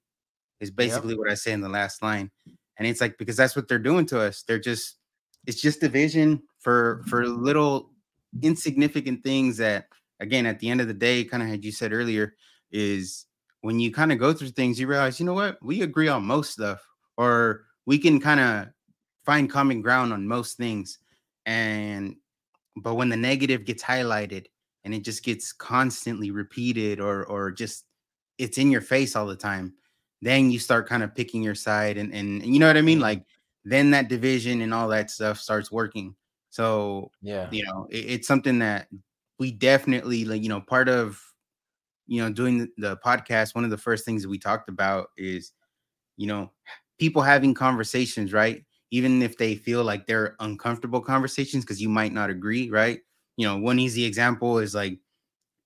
is basically what I say in the last line. And it's like, because that's what they're doing to us. They're just, it's just division for little insignificant things that, again, at the end of the day, kind of had you said earlier, is when you kind of go through things, you realize, you know what, we agree on most stuff, or we can kind of find common ground on most things. And, but when the negative gets highlighted and it just gets constantly repeated, or just it's in your face all the time, then you start kind of picking your side, and you know what I mean? Like, then that division and all that stuff starts working. So, yeah, you know, it's something that we definitely, like, you know, part of, you know, doing the podcast, one of the first things that we talked about is, you know, people having conversations, right? Even if they feel like they're uncomfortable conversations, because you might not agree, right? You know, one easy example is like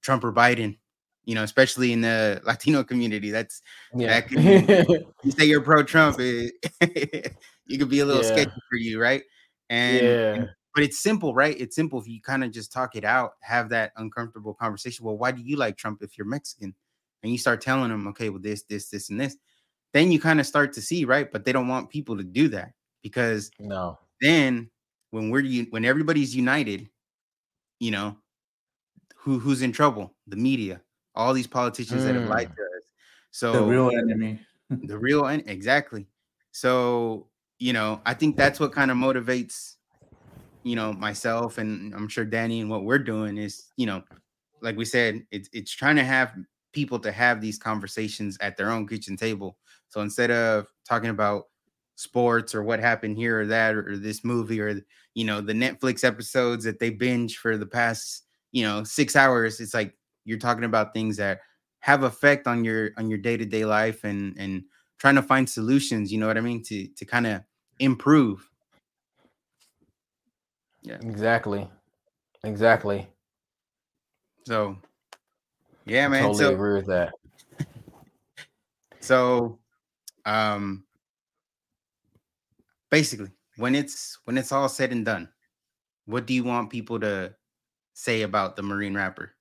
Trump or Biden, you know, especially in the Latino community. That's, that could be, you say you're pro-Trump, you could be a little sketchy for you, right? And, but it's simple, right? It's simple. If you kind of just talk it out, have that uncomfortable conversation. Well, why do you like Trump if you're Mexican? And you start telling them, okay, well, this, this, this, and this. Then you kind of start to see, right? But they don't want people to do that. Because then when when everybody's united, you know, who's in trouble? The media, all these politicians that have lied to us. So the real enemy, exactly. So, you know, I think that's what kind of motivates, you know, myself, and I'm sure Danny, and what we're doing is, you know, like we said, it's trying to have people to have these conversations at their own kitchen table. So instead of talking about sports or what happened here or that, or this movie, or, you know, the Netflix episodes that they binge for the past, you know, 6 hours, it's like you're talking about things that have effect on your day-to-day life, and trying to find solutions, you know what I mean, to kind of improve. Exactly So yeah, man, I totally agree with that. So basically, when it's all said and done, what do you want people to say about the Marine Rapper?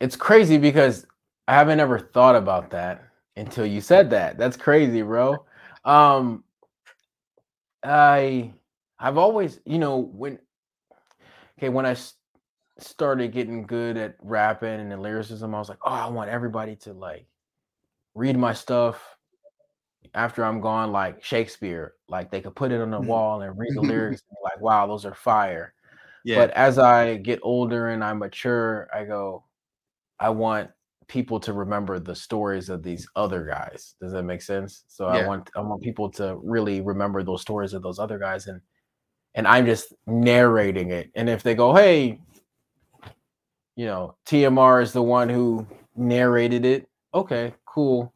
It's crazy because I haven't ever thought about that until you said that. That's crazy, bro. I've always, you know, when I started getting good at rapping and the lyricism, I was like, oh, I want everybody to like read my stuff after I'm gone, like Shakespeare, like they could put it on the wall and read the lyrics and be like, wow, those are fire. Yeah. But as I get older and I mature, I go, I want people to remember the stories of these other guys. Does that make sense? So I want people to really remember those stories of those other guys, and I'm just narrating it. And if they go, hey, you know, TMR is the one who narrated it, okay, cool.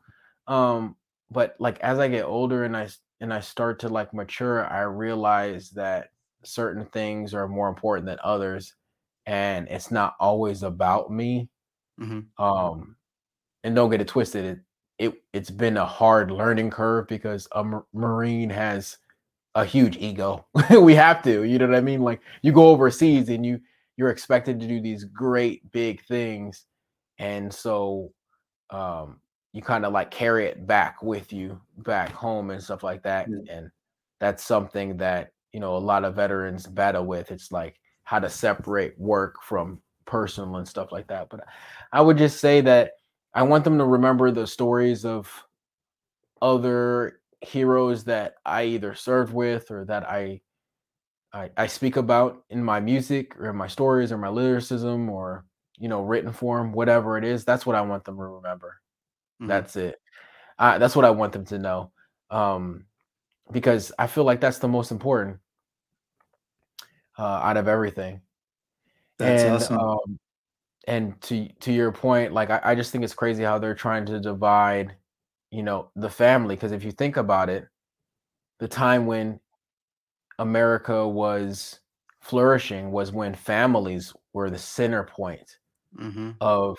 But like as I get older and I start to like mature, I realize that certain things are more important than others, and it's not always about me. And don't get it twisted, it's been a hard learning curve because a Marine has a huge ego. We have to, you know what I mean? Like you go overseas and you're expected to do these great big things, and so you kind of like carry it back with you back home and stuff like that. And that's something that, you know, a lot of veterans battle with. It's like how to separate work from personal and stuff like that. But I would just say that I want them to remember the stories of other heroes that I either served with, or that I speak about in my music or in my stories or my lyricism, or, you know, written form, whatever it is. That's what I want them to remember. That's it. That's what I want them to know. Because I feel like that's the most important out of everything. That's awesome. And to your point, like, I just think it's crazy how they're trying to divide, you know, the family. Because if you think about it, the time when America was flourishing was when families were the center point of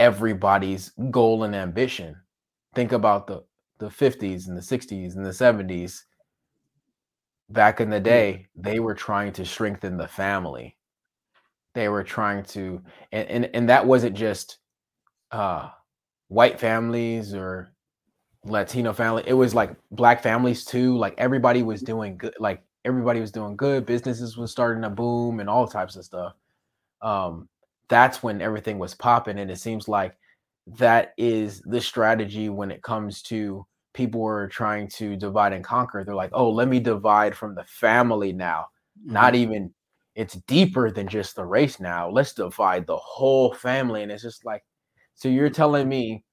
everybody's goal and ambition. Think about the 50s and the 60s and the 70s. Back in the day, they were trying to strengthen the family. they were trying to, and that wasn't just white families or Latino family. It was like black families too. Like everybody was doing good. Like everybody was doing good. Businesses was starting to boom and all types of stuff. That's when everything was popping. And it seems like that is the strategy when it comes to people who are trying to divide and conquer. They're like, oh, let me divide from the family now. Mm-hmm. Not even, it's deeper than just the race now. Let's divide the whole family. And it's just like, so you're telling me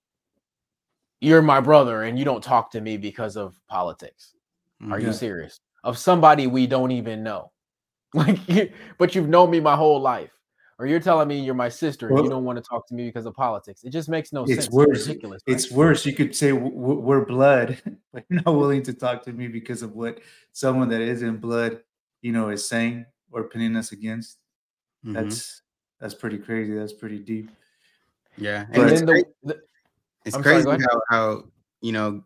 you're my brother and you don't talk to me because of politics. Mm-hmm. Are you serious? Of somebody we don't even know. Like, but you've known me my whole life. Or you're telling me you're my sister and you don't want to talk to me because of politics. It just makes no sense. Worse. It's ridiculous. Right? It's worse. You could say we're blood, but you're not willing to talk to me because of what someone that isn't blood, you know, is saying or pinning us against. Mm-hmm. That's pretty crazy. That's pretty deep. Yeah. And but it's crazy how, you know,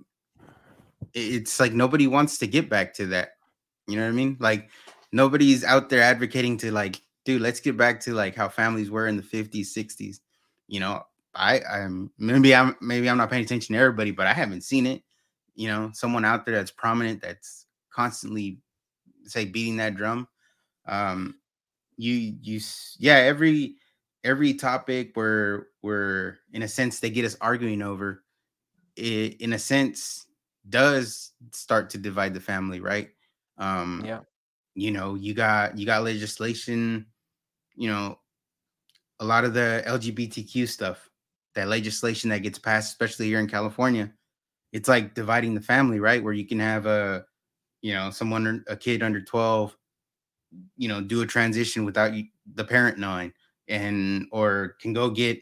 it's like nobody wants to get back to that. You know what I mean? Like nobody's out there advocating to like, dude, let's get back to like how families were in the 50s, 60s. You know, I'm not paying attention to everybody, but I haven't seen it. You know, someone out there that's prominent, that's constantly say beating that drum. Every topic where in a sense they get us arguing over, it in a sense does start to divide the family, right? Yeah. You know, you got legislation. You know, a lot of the LGBTQ stuff, that legislation that gets passed, especially here in California, it's like dividing the family, right? Where you can have a kid under 12, you know, do a transition without the parent knowing, or can go get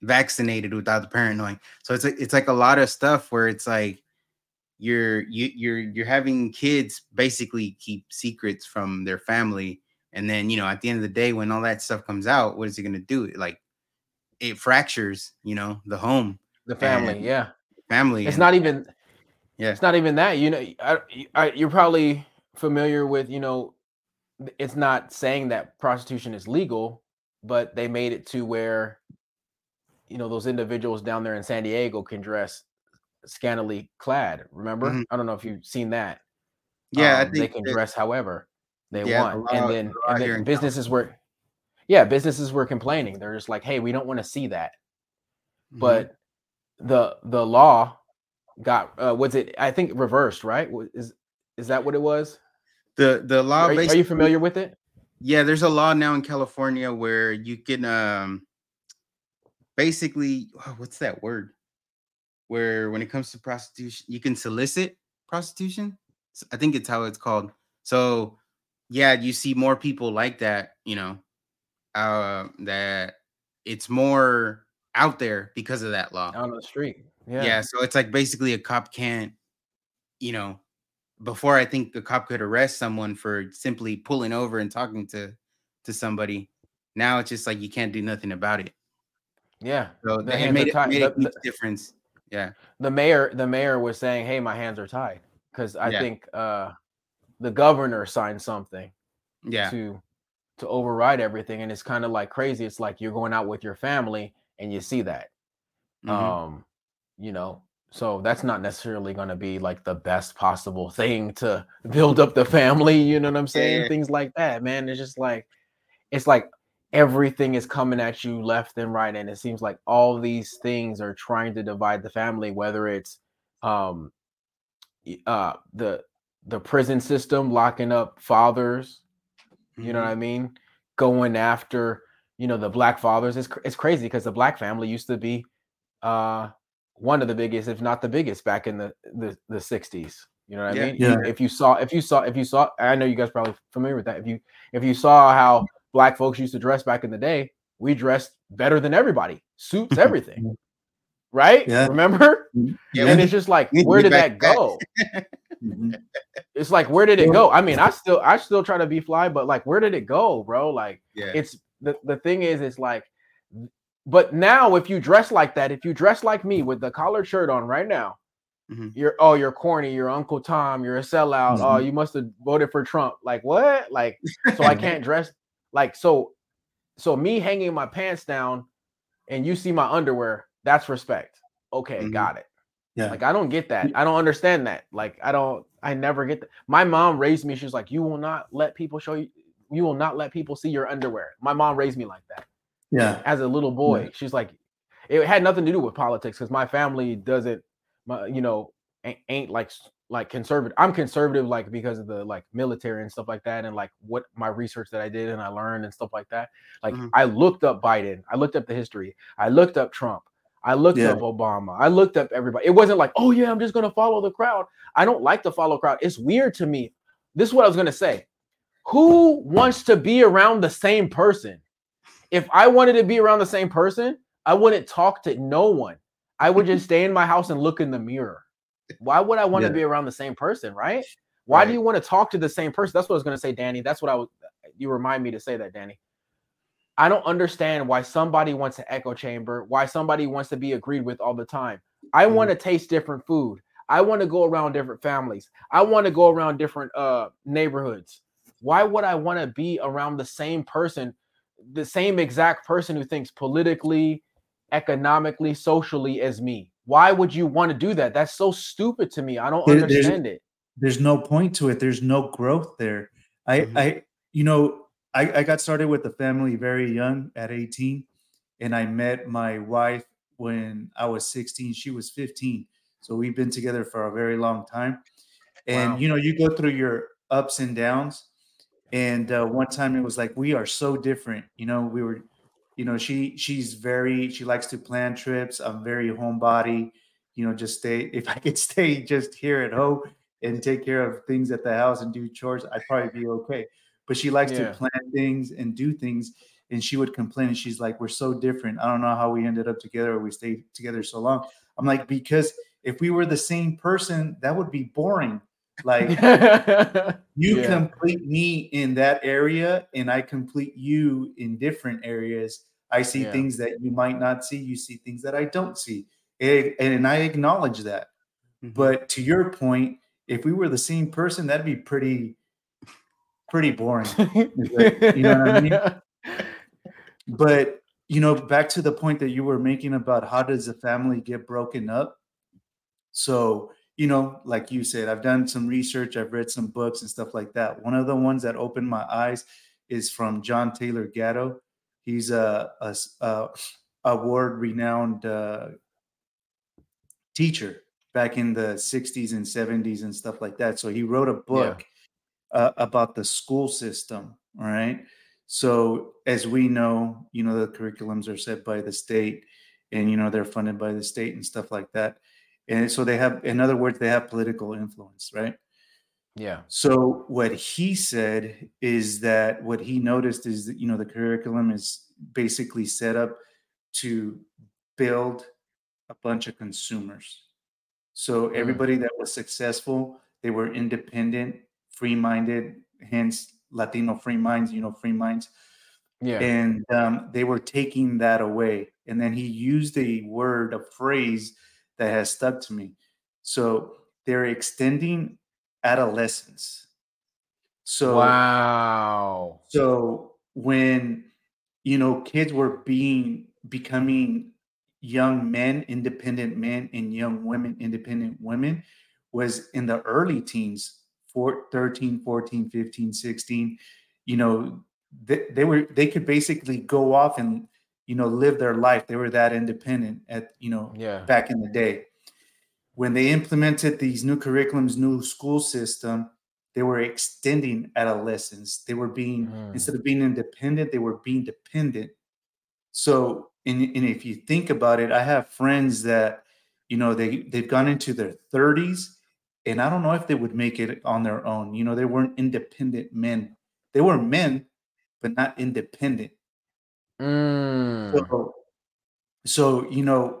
vaccinated without the parent knowing. So it's like a lot of stuff where it's like you're having kids basically keep secrets from their family. And then, you know, at the end of the day, when all that stuff comes out, what is it going to do? Like it fractures, you know, the home, the family. Yeah. Family. It's not even that, you know, you're probably familiar with, you know, it's not saying that prostitution is legal, but they made it to where, you know, those individuals down there in San Diego can dress scantily clad. Remember? Mm-hmm. I don't know if you've seen that. Yeah, I think they can dress however they want. And then businesses were complaining. They're just like, hey, we don't want to see that. Mm-hmm. But the law got reversed, right? Is that what it was? The law. Are you familiar with it? Yeah, there's a law now in California where you can basically, what's that word? Where when it comes to prostitution, you can solicit prostitution. I think it's how it's called. So, yeah, you see more people like that, you know, that it's more out there because of that law. On the street. Yeah. So it's like basically a cop can't, you know, before I think the cop could arrest someone for simply pulling over and talking to somebody. Now it's just like you can't do nothing about it. Yeah. So it made a huge difference. Yeah, the mayor was saying, "Hey, my hands are tied," because I think the governor signed something, to override everything, and it's kind of like crazy. It's like you're going out with your family, and you see that, mm-hmm. You know, so that's not necessarily going to be like the best possible thing to build up the family. You know what I'm saying? Yeah. Things like that, man. It's just like everything is coming at you left and right. And it seems like all these things are trying to divide the family, whether it's the prison system, locking up fathers, mm-hmm. you know what I mean? Going after, you know, the black fathers. It's crazy because the black family used to be one of the biggest, if not the biggest, back in the 60s. You know what I mean? Yeah. If you saw, I know you guys are probably familiar with that. If you saw how black folks used to dress back in the day, we dressed better than everybody, suits, everything, right? Yeah. Remember? Yeah. And it's just like, where did that go? It's like, where did it go? I mean, I still try to be fly, but like, where did it go, bro? Like, it's the thing is, it's like, but now if you dress like that, if you dress like me with the collared shirt on right now, mm-hmm. You're corny, you're Uncle Tom, you're a sellout, mm-hmm. You must have voted for Trump. Like, what? Like, so I can't dress. Like, so So me hanging my pants down and you see my underwear, that's respect. Okay, mm-hmm. Got it. Yeah. Like, I don't get that. I don't understand that. Like, I never get that. My mom raised me. She's like, you will not let people see your underwear. My mom raised me like that. Yeah. As a little boy. Yeah. She's like, it had nothing to do with politics because my family doesn't, ain't like conservative. I'm conservative, like, because of the like military and stuff like that, and like what my research that I did and I learned and stuff like that. Like, mm-hmm. I looked up Biden. I looked up the history. I looked up Trump. I looked up Obama. I looked up everybody. It wasn't like, oh yeah, I'm just going to follow the crowd. I don't like to follow crowd. It's weird to me. This is what I was going to say. Who wants to be around the same person? If I wanted to be around the same person, I wouldn't talk to no one. I would just stay in my house and look in the mirror. Why would I want to be around the same person, right? Why do you want to talk to the same person? That's what I was going to say, Danny. That's what you remind me to say that, Danny. I don't understand why somebody wants an echo chamber, why somebody wants to be agreed with all the time. I want to taste different food. I want to go around different families. I want to go around different neighborhoods. Why would I want to be around the same person, the same exact person who thinks politically, economically, socially as me? Why would you want to do that? That's so stupid to me. I don't understand it. There's no point to it. There's no growth there. I got started with the family very young at 18, and I met my wife when I was 16. She was 15. So we've been together for a very long time. And, you go through your ups and downs. And one time it was like, we are so different. We were, she likes to plan trips. I'm very homebody, just if I could stay just here at home and take care of things at the house and do chores, I'd probably be okay. But she likes to plan things and do things. And she would complain. And she's like, we're so different. I don't know how we ended up together or we stayed together so long. I'm like, because if we were the same person, that would be boring. Like, you complete me in that area and I complete you in different areas. I see things that you might not see. You see things that I don't see. And I acknowledge that. Mm-hmm. But to your point, if we were the same person, that'd be pretty boring. You know what I mean? But, back to the point that you were making about how does a family get broken up? So, like you said, I've done some research. I've read some books and stuff like that. One of the ones that opened my eyes is from John Taylor Gatto. He's a award-renowned teacher back in the 60s and 70s and stuff like that. So he wrote a book about the school system. All right. So as we know, the curriculums are set by the state and, they're funded by the state and stuff like that. And so they have, in other words, they have political influence, right? Yeah. So what he said is that what he noticed is that, the curriculum is basically set up to build a bunch of consumers. So everybody that was successful, they were independent, free-minded, hence Latino Free Minds, Free Minds. Yeah. And they were taking that away. And then he used a phrase that has stuck to me. So they're extending adolescence. So wow. So when kids were becoming young men, independent men, and young women, independent women, was in the early teens, 13, 14, 15, 16, they could basically go off and live their life. They were that independent at, back in the day. When they implemented these new curriculums, new school system, they were extending adolescence. They were being, instead of being independent, they were being dependent. So, and if you think about it, I have friends that, they've gone into their 30s and I don't know if they would make it on their own. They weren't independent men. They were men, but not independent. So,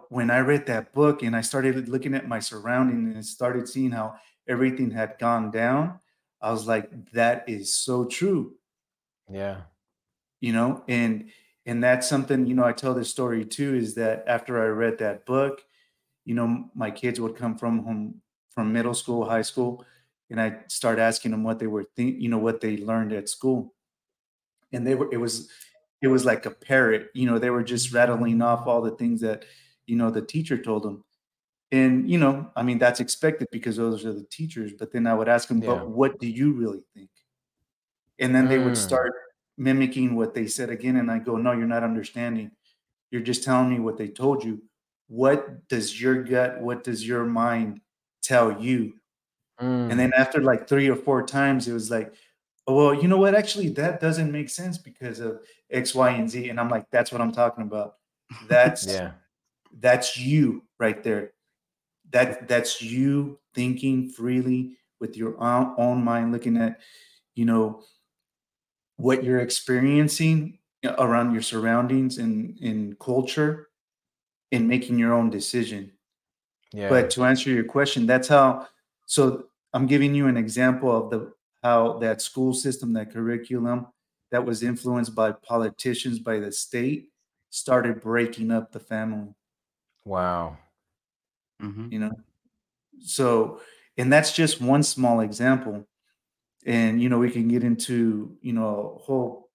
when I read that book and I started looking at my surroundings and started seeing how everything had gone down, I was like, that is so true. Yeah. And that's something, I tell this story too, is that after I read that book, my kids would come from home from middle school, high school, and I start asking them what they learned at school. And it was it was like a parrot. You know, they were just rattling off all the things that, you know, the teacher told them. And, you know, I mean, that's expected because those are the teachers. But then I would ask them, but what do you really think? And then they would start mimicking what they said again. And I go, no, you're not understanding. You're just telling me what they told you. What does your gut, what does your mind tell you? And then after like 3 or 4 times, it was like, oh, well, you know what? Actually, that doesn't make sense because of X, Y, and Z. And I'm like, that's what I'm talking about. That's that's you right there. That's you thinking freely with your own mind, looking at, you know, what you're experiencing around your surroundings and in culture and making your own decision. Yeah. But to answer your question, that's how. So I'm giving you an example of how that school system, that curriculum that was influenced by politicians, by the state, started breaking up the family. Wow. Mm-hmm. You know, so, and that's just one small example. And, you know, we can get into, you know, a whole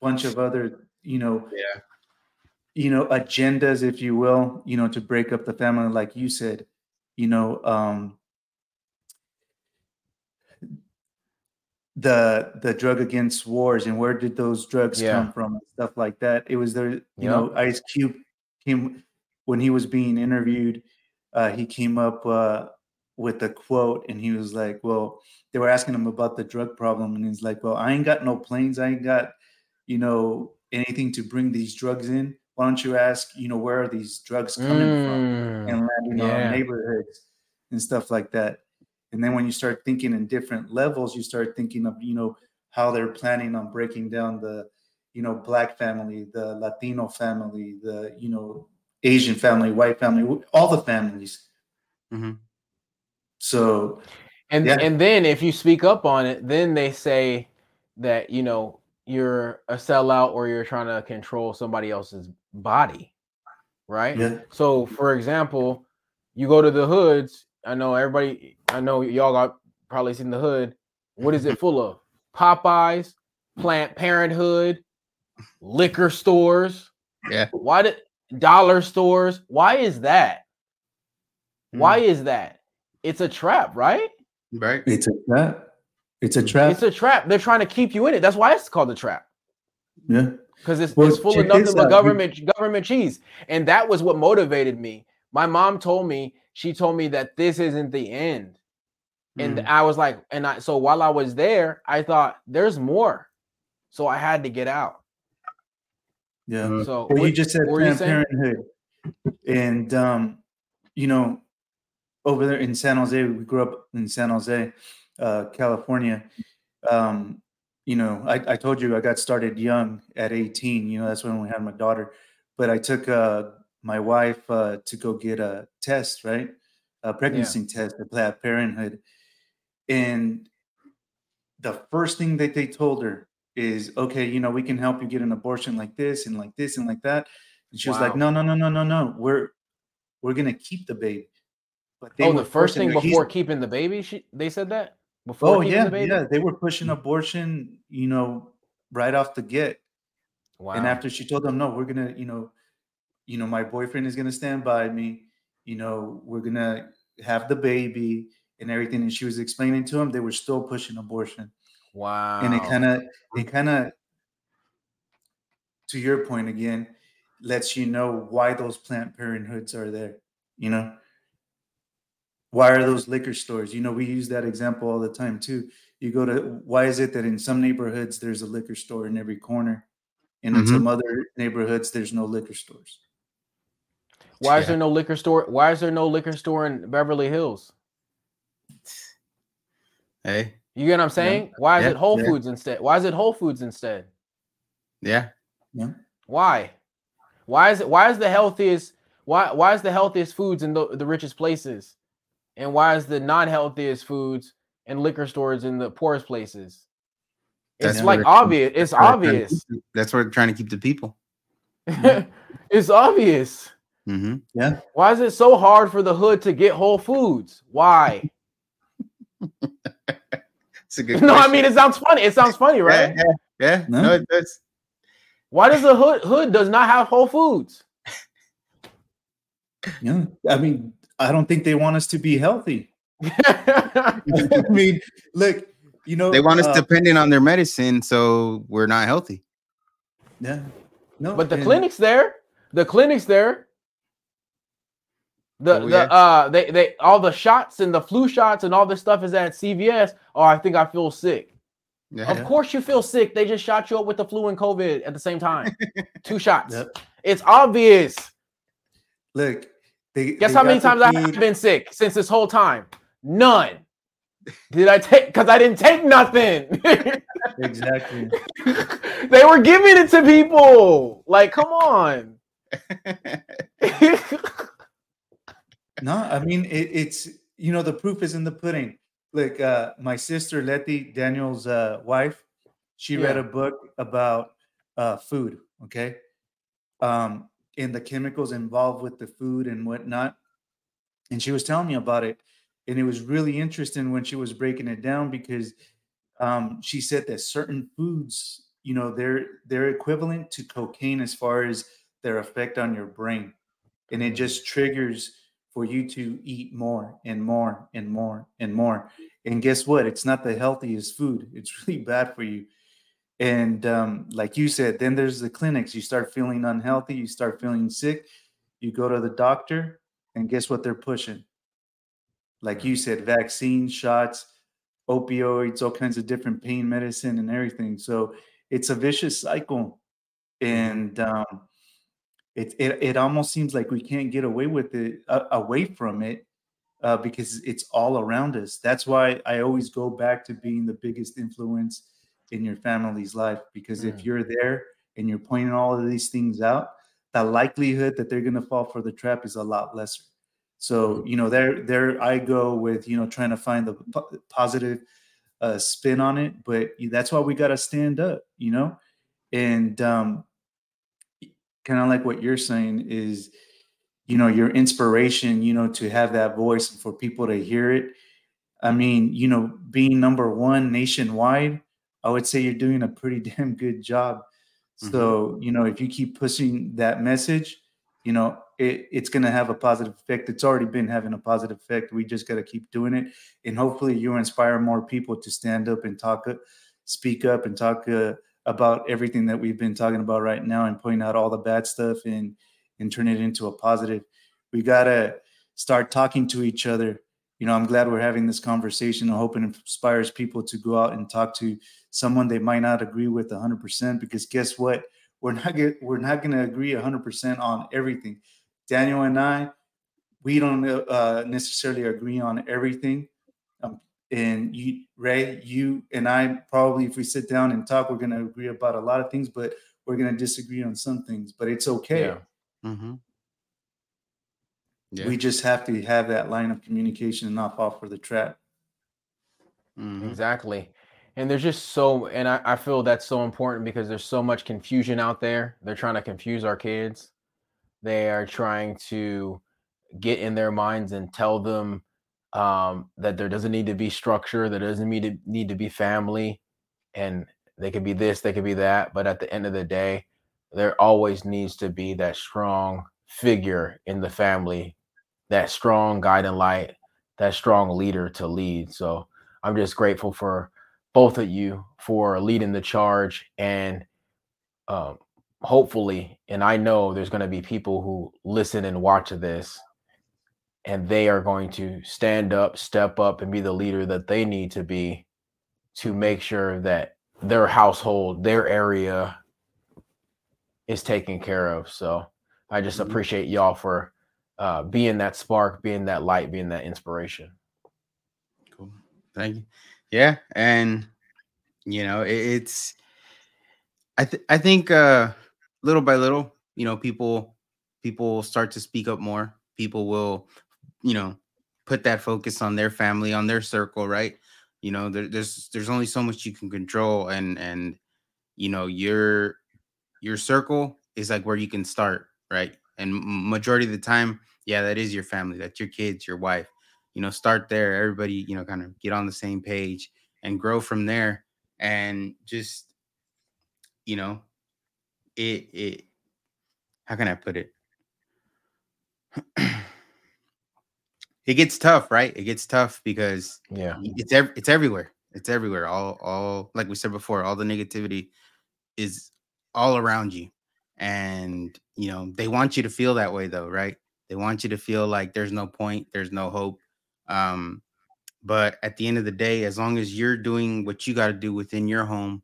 bunch of other, you know, you know, agendas, if you will, you know, to break up the family, like you said, you know, the drug against wars and where did those drugs come from and stuff like that. It was there, you know, Ice Cube came, when he was being interviewed, he came up with a quote and he was like, well, they were asking him about the drug problem. And he's like, well, I ain't got no planes. I ain't got, you know, anything to bring these drugs in. Why don't you ask, you know, where are these drugs coming from and landing on our neighborhoods and stuff like that. And then when you start thinking in different levels, you start thinking of, you know, how they're planning on breaking down the, you know, Black family, the Latino family, the, you know, Asian family, white family, all the families. Mm-hmm. So, and then if you speak up on it, then they say that, you know, you're a sellout or you're trying to control somebody else's body, right? Yeah. So, for example, you go to the hoods. I know y'all got probably seen the hood. What is it full of? Popeyes, Planned Parenthood, liquor stores. Yeah. Why did? Dollar stores. Why is that? Why is that? It's a trap, right? Right. It's a trap. It's a trap. It's a trap. They're trying to keep you in it. That's why it's called a trap. Yeah. Because it's full of nothing but government cheese. And that was what motivated me. My mom told me, she told me that this isn't the end. And I was like, so while I was there, I thought there's more. So I had to get out. Yeah. So well, you just said Planned Parenthood, and you know, over there in San Jose, we grew up in San Jose, California. You know, I told you I got started young at 18. You know, that's when we had my daughter. But I took my wife to go get a test, right? A pregnancy test at Planned Parenthood, and the first thing that they told her is, okay, you know, we can help you get an abortion like this and like this and like that. And she was like, no. We're going to keep the baby. But the first thing before keeping the baby, they said that? Before the baby? Yeah. They were pushing abortion, you know, right off the get. Wow. And after she told them, no, we're going to, you know, my boyfriend is going to stand by me. You know, we're going to have the baby and everything. And she was explaining to him, they were still pushing abortion. Wow. And it kind of, to your point again, lets you know why those Planned Parenthoods are there, you know? Why are those liquor stores? You know, we use that example all the time too. You go to, why is it that in some neighborhoods there's a liquor store in every corner and in some other neighborhoods there's no liquor stores? Why is there no liquor store? Why is there no liquor store in Beverly Hills? Hey. You get what I'm saying? Yeah. Why is it Whole Foods instead? Why is it Whole Foods instead? Yeah. Why? Why is the healthiest foods in the richest places? And why is the non-healthiest foods and liquor stores in the poorest places? It's like obvious. It's obvious. That's where they're trying to keep the people. It's obvious. Mm-hmm. Yeah. Why is it so hard for the hood to get Whole Foods? Why? It's a good question. I mean, it sounds funny, right? Yeah. No, it does. Why does the hood does not have Whole Foods? Yeah, I mean, I don't think they want us to be healthy. I mean, look, you know, they want us dependent on their medicine, so we're not healthy. Yeah, no, but the clinic's there. They all the shots and the flu shots and all this stuff is at CVS. Oh, I think I feel sick. Yeah. Of course you feel sick. They just shot you up with the flu and COVID at the same time. 2 shots. Yep. It's obvious. Look, guess how many times I've been sick since this whole time? None. Did I take? Because I didn't take nothing. Exactly. They were giving it to people. Like, come on. No, I mean, it's, you know, the proof is in the pudding. Look, my sister, Letty, Daniel's wife, she read a book about food, okay? And the chemicals involved with the food and whatnot. And she was telling me about it. And it was really interesting when she was breaking it down because she said that certain foods, you know, they're equivalent to cocaine as far as their effect on your brain. And it just triggers for you to eat more and more and more and more. And guess what? It's not the healthiest food. It's really bad for you. And like you said, then there's the clinics. You start feeling unhealthy. You start feeling sick. You go to the doctor, and guess what they're pushing? Like you said, vaccines, shots, opioids, all kinds of different pain medicine and everything. So it's a vicious cycle. And It almost seems like we can't get away with it, away from it, because it's all around us. That's why I always go back to being the biggest influence in your family's life, because if you're there and you're pointing all of these things out, the likelihood that they're going to fall for the trap is a lot lesser. So, you know, there I go with, you know, trying to find the positive spin on it, but that's why we got to stand up, you know, and kind of like what you're saying is, you know, your inspiration, you know, to have that voice for people to hear it. I mean, you know, being #1 nationwide, I would say you're doing a pretty damn good job. Mm-hmm. So, you know, if you keep pushing that message, you know, it's going to have a positive effect. It's already been having a positive effect. We just got to keep doing it. And hopefully you inspire more people to stand up and speak up and talk about everything that we've been talking about right now and point out all the bad stuff and turn it into a positive. We got to start talking to each other. You know, I'm glad we're having this conversation. I hope it inspires people to go out and talk to someone they might not agree with 100%, because guess what? We're not going to agree 100% on everything. Daniel and I, we don't necessarily agree on everything. And you, Ray, you and I, probably if we sit down and talk, we're going to agree about a lot of things, but we're going to disagree on some things, but it's okay. Yeah. Mm-hmm. Yeah. We just have to have that line of communication and not fall for the trap. Mm-hmm. Exactly. And there's just I feel that's so important because there's so much confusion out there. They're trying to confuse our kids. They are trying to get in their minds and tell them that there doesn't need to be structure, there doesn't need to be family, and they could be this, they could be that, but at the end of the day, there always needs to be that strong figure in the family, that strong guide and light, that strong leader to lead. So I'm just grateful for both of you for leading the charge, and hopefully, and I know there's going to be people who listen and watch this, and they are going to stand up, step up, and be the leader that they need to be to make sure that their household, their area is taken care of. So I just appreciate y'all for being that spark, being that light, being that inspiration. Cool. Thank you. Yeah. And, you know, it's, I think little by little, you know, people start to speak up more. People will, you know, put that focus on their family, on their circle, right? You know, there's only so much you can control, and you know, your circle is like where you can start, right? And majority of the time, yeah, that is your family, that's your kids, your wife. You know, start there. Everybody, you know, kind of get on the same page and grow from there. And just, you know, it how can I put it? It gets tough, right? It gets tough because it's everywhere. It's everywhere. All like we said before, all the negativity is all around you. And, you know, they want you to feel that way though, right? They want you to feel like there's no point, there's no hope. But at the end of the day, as long as you're doing what you got to do within your home,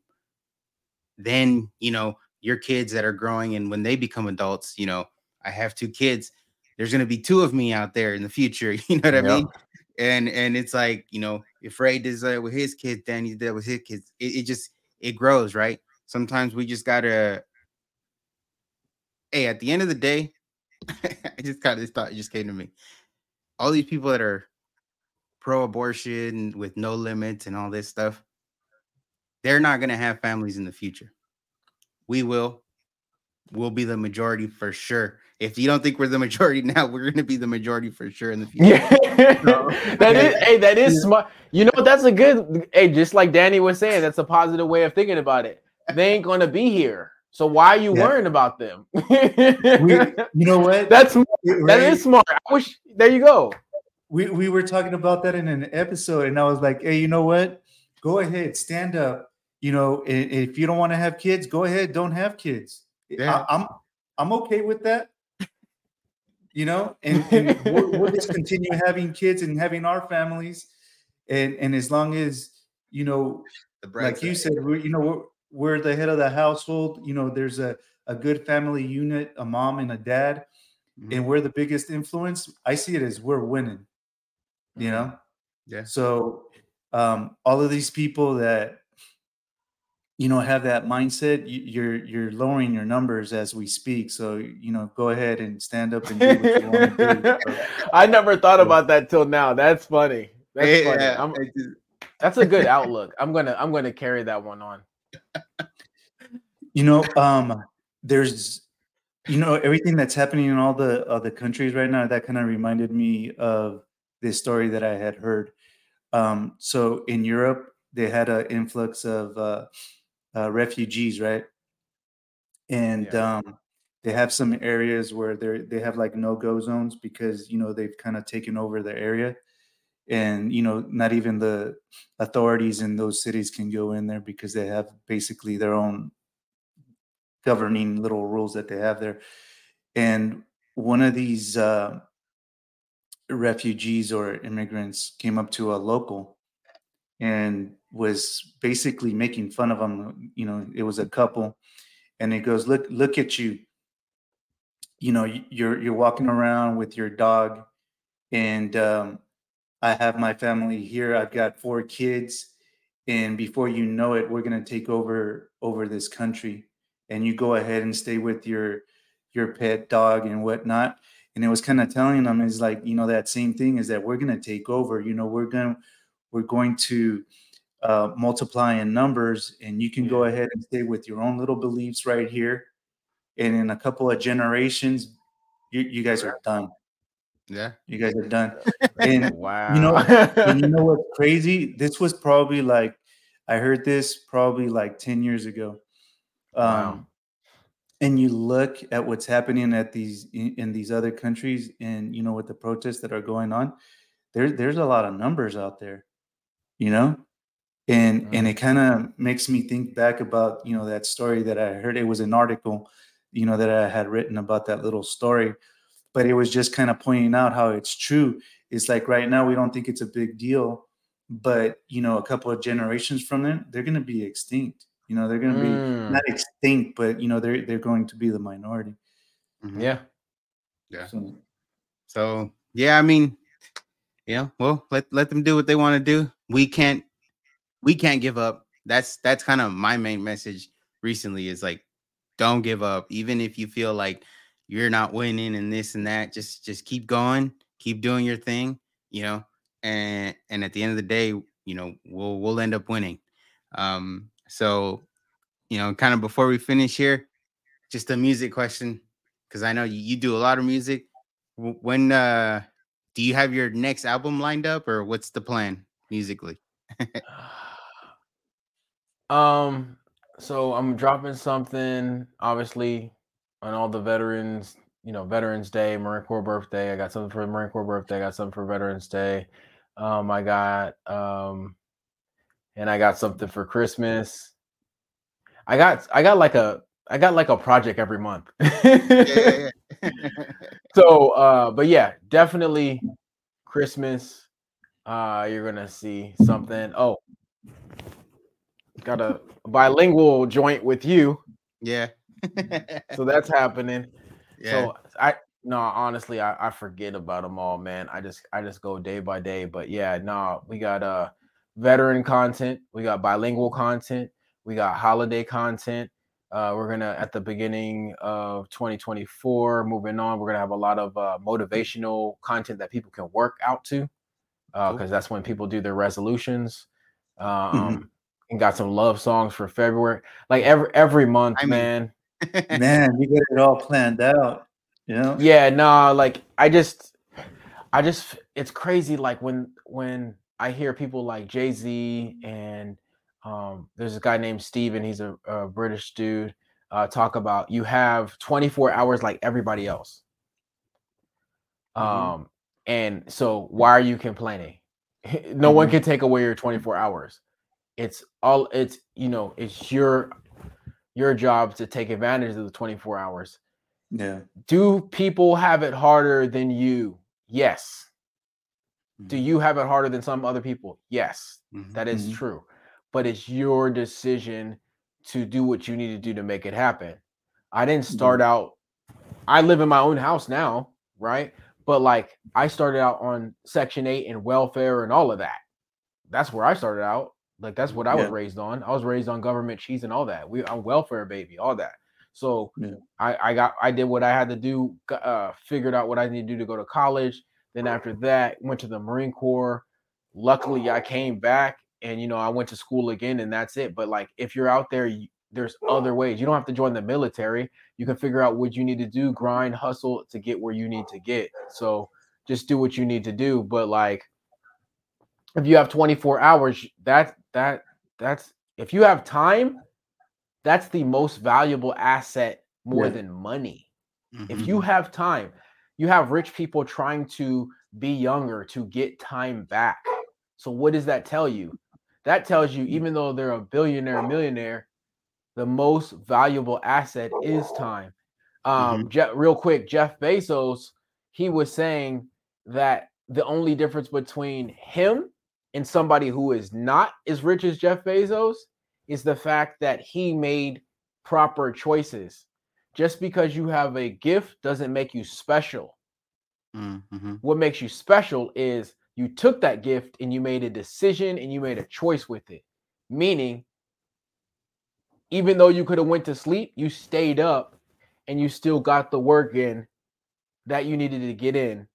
then, you know, your kids that are growing and when they become adults, you know, I have two kids, there's going to be two of me out there in the future. You know what I mean? And it's like, you know, if Ray does that with his kids, Danny did that with his kids, it grows, right? Sometimes we just got to, hey, at the end of the day, I just got this thought, it just came to me. All these people that are pro-abortion with no limits and all this stuff, they're not going to have families in the future. We will. We'll be the majority for sure. If you don't think we're the majority now, we're going to be the majority for sure in the future. Yeah. So, that is smart. You know, that's a good, just like Danny was saying, that's a positive way of thinking about it. They ain't going to be here. So why are you worrying about them? You know what? That's smart. That is smart. I wish, there you go. We were talking about that in an episode, and I was like, hey, you know what? Go ahead, stand up. You know, if you don't want to have kids, go ahead, don't have kids. Yeah. I'm okay with that. You know, and we'll just continue having kids and having our families, and as long as, you know, like you said, we're the head of the household. You know, there's a good family unit, a mom and a dad, mm-hmm. and we're the biggest influence. I see it as we're winning. Mm-hmm. You know, So, all of these people that, you know, have that mindset, you're lowering your numbers as we speak. So, you know, go ahead and stand up and do what you want to do. I never thought about that till now. That's funny. That's funny. Yeah. That's a good outlook. I'm gonna carry that one on. You know, there's, you know, everything that's happening in all the other countries right now, that kind of reminded me of this story that I had heard. So in Europe, they had an influx of refugees, right? And they have some areas where they have like no-go zones because, you know, they've kind of taken over the area. And, you know, not even the authorities in those cities can go in there because they have basically their own governing little rules that they have there. And one of these refugees or immigrants came up to a local and was basically making fun of them. You know, it was a couple, and it goes, look at you. You know, you're walking around with your dog, and I have my family here. I've got 4 kids, and before you know it, we're going to take over this country. And you go ahead and stay with your pet dog and whatnot. And it was kind of telling them is like, you know, that same thing is that we're going to take over. You know, we're going to multiply in numbers, and you can go ahead and stay with your own little beliefs right here. And in a couple of generations, you guys are done. Yeah, you guys are done. And wow, you know, and you know what's crazy? This was probably like, I heard this probably like 10 years ago. Wow. And you look at what's happening at these in these other countries, and you know, with the protests that are going on, there's a lot of numbers out there, you know, and mm-hmm. and it kind of makes me think back about, you know, that story that I heard. It was an article, you know, that I had written about that little story. But it was just kind of pointing out how it's true. It's like right now we don't think it's a big deal, but you know, a couple of generations from then, they're going to be extinct. You know, they're going to be not extinct, but you know, they're going to be the minority. Mm-hmm. Yeah, yeah. So yeah, I mean, yeah. Well, let them do what they want to do. We can't give up. That's kind of my main message recently. Is like, don't give up, even if you feel like you're not winning and this and that. Just keep going, keep doing your thing, you know. And at the end of the day, you know, we'll end up winning. So, you know, kind of before we finish here, just a music question, because I know you do a lot of music. When do you have your next album lined up, or what's the plan musically? So I'm dropping something, obviously, on all the veterans, you know, Veterans Day, Marine Corps birthday. I got something for Marine Corps birthday. I got something for Veterans Day. And I got something for Christmas. I got like a project every month. Yeah. So, but yeah, definitely Christmas. You're gonna see something. Oh, got a bilingual joint with you. Yeah. So that's happening. Yeah. So honestly, I forget about them all, man. I just go day by day. But yeah, we got veteran content, we got bilingual content, we got holiday content. We're gonna, at the beginning of 2024, moving on, we're gonna have a lot of motivational content that people can work out to, because that's when people do their resolutions. And got some love songs for February, like every month, man. Man, you get it all planned out, you know? Yeah, like I just, it's crazy. Like when I hear people like Jay-Z and there's this guy named Steven, he's a British dude, talk about you have 24 hours like everybody else. And so why are you complaining? No one can take away your 24 hours. It's your job to take advantage of the 24 hours. Yeah. Do people have it harder than you? Yes. Do you have it harder than some other people? Yes, that is true. But it's your decision to do what you need to do to make it happen. I didn't start out, I live in my own house now, right? But like I started out on Section 8 and welfare and all of that. That's where I started out. Like that's what I was raised on. I was raised on government cheese and all that. I'm welfare baby, all that. So I did what I had to do, figured out what I needed to do to go to college. Then after that, went to the Marine Corps. Luckily, I came back and, I went to school again and that's it. But like, if you're out there, there's other ways. You don't have to join the military. You can figure out what you need to do, grind, hustle to get where you need to get. So just do what you need to do. But like, if you have 24 hours, that's if you have time, that's the most valuable asset more than money. If you have time. You have rich people trying to be younger to get time back. So what does that tell you? That tells you, even though they're a billionaire, millionaire, the most valuable asset is time. Real quick, Jeff Bezos, he was saying that the only difference between him and somebody who is not as rich as Jeff Bezos is the fact that he made proper choices. Just because you have a gift doesn't make you special. What makes you special is you took that gift and you made a decision and you made a choice with it. Meaning, even though you could have went to sleep, you stayed up and you still got the work in that you needed to get in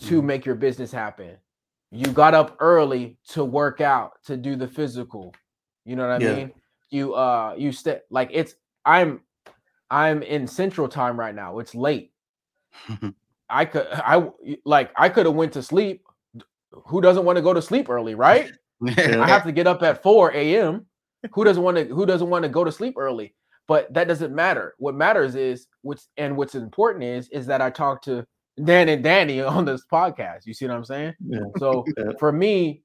to make your business happen. You got up early to work out, to do the physical. You know what I mean? You stay like I'm in Central Time right now. It's late. I could have went to sleep. Who doesn't want to go to sleep early, right? I have to get up at 4 a.m. Who doesn't want to go to sleep early? But that doesn't matter. What matters is what's important is that I talked to Dan and Danny on this podcast. You see what I'm saying? Yeah. So for me,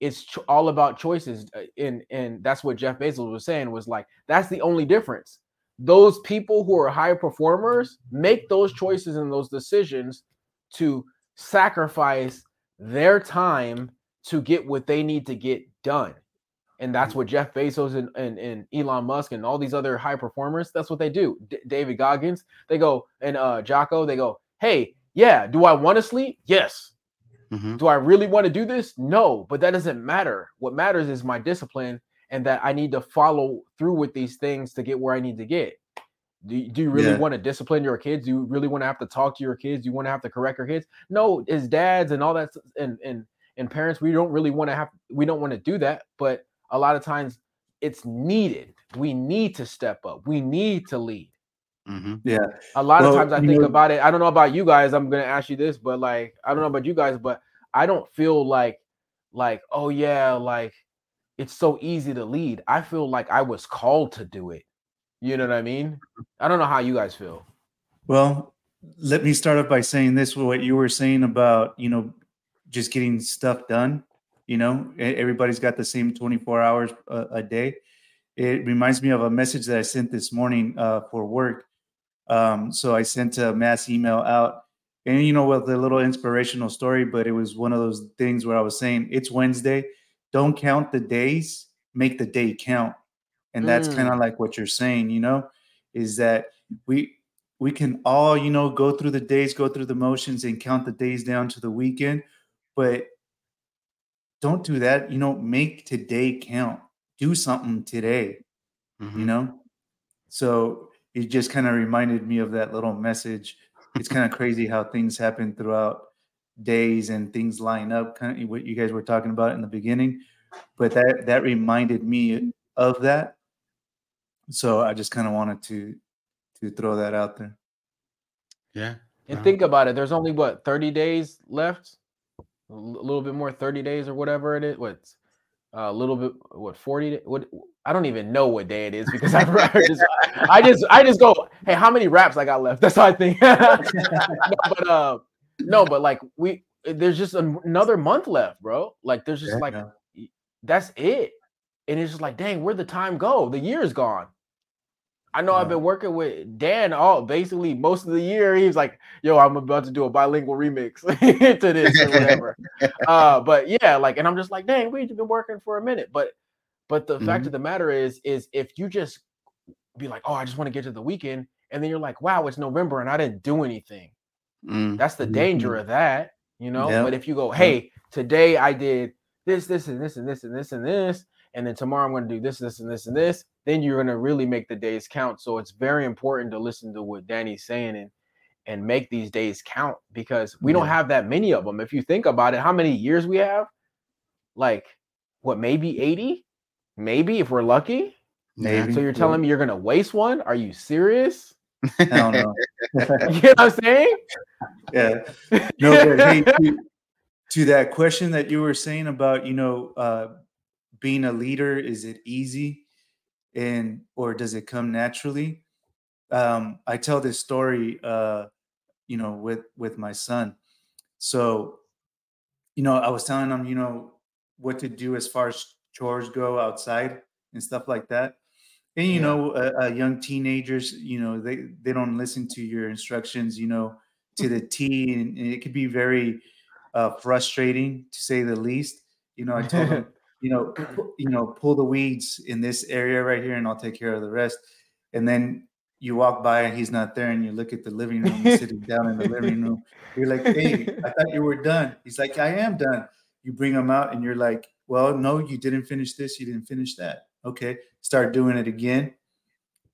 it's all about choices, and that's what Jeff Bezos was saying. Was like that's the only difference. Those people who are high performers make those choices and those decisions to sacrifice their time to get what they need to get done. And that's what Jeff Bezos and Elon Musk and all these other high performers, that's what they do. David Goggins, they go, and Jocko, they go, hey, yeah, do I want to sleep? Yes. Do I really want to do this? No, but that doesn't matter. What matters is my discipline and that I need to follow through with these things to get where I need to get. Do you really want to discipline your kids? Do you really want to have to talk to your kids? Do you want to have to correct your kids? No, as dads and all that and parents, we don't really want to do that, but a lot of times it's needed. We need to step up. We need to lead. Yeah. A lot of times I think about it. I don't know about you guys. I'm going to ask you this, but like, I don't know about you guys, but I don't feel like, oh yeah, like, it's so easy to lead. I feel like I was called to do it. You know what I mean? I don't know how you guys feel. Well, let me start off by saying this, what you were saying about, you know, just getting stuff done. You know, everybody's got the same 24 hours a day. It reminds me of a message that I sent this morning for work. So I sent a mass email out and, you know, with a little inspirational story, but it was one of those things where I was saying, it's Wednesday. Don't count the days, make the day count. And that's kind of like what you're saying, you know, is that we can all, you know, go through the days, go through the motions and count the days down to the weekend, but don't do that. You know, make today count, do something today, you know? So it just kind of reminded me of that little message. It's kind of crazy how things happen throughout days and things line up, kind of what you guys were talking about in the beginning, but that reminded me of that. So I just kind of wanted to throw that out there. Yeah. And think about it. There's only, what, 30 days left? A little bit more, 30 days or whatever it is. What's a little bit, what, 40? What, I don't even know what day it is because I just go, hey, how many raps I got left? That's how I think. but like there's just another month left, bro. Like there's just that's it. And it's just like, dang, where'd the time go? The year's gone. I know I've been working with Dan all basically most of the year. He's like, yo, I'm about to do a bilingual remix to this or whatever. But yeah, like, and I'm just like, dang, we've been working for a minute. But the fact of the matter is if you just be like, oh, I just want to get to the weekend. And then you're like, wow, it's November and I didn't do anything. That's the danger of that, you know? But if you go, hey, today I did this, and this, and this, and this, and this. And then tomorrow I'm going to do this, this, and this, and this. Then you're going to really make the days count. So it's very important to listen to what Danny's saying and make these days count because we don't have that many of them. If you think about it, how many years we have? Like, what, maybe 80? Maybe, if we're lucky? Maybe. So you're telling me you're going to waste one? Are you serious? I don't know. You know what I'm saying? Yeah. No, but hey, to that question that you were saying about, you know, being a leader, is it easy or does it come naturally? I tell this story, you know, with my son. So, you know, I was telling him, you know, what to do as far as chores go outside and stuff like that. And, you know, young teenagers, you know, they don't listen to your instructions, you know, to the T, and it could be very frustrating to say the least. You know, I told him, you know, pull the weeds in this area right here and I'll take care of the rest. And then you walk by and he's not there and you look at the living room, he's sitting down in the living room. You're like, hey, I thought you were done. He's like, I am done. You bring him out and you're like, well, no, you didn't finish this. You didn't finish that. Okay. Start doing it again.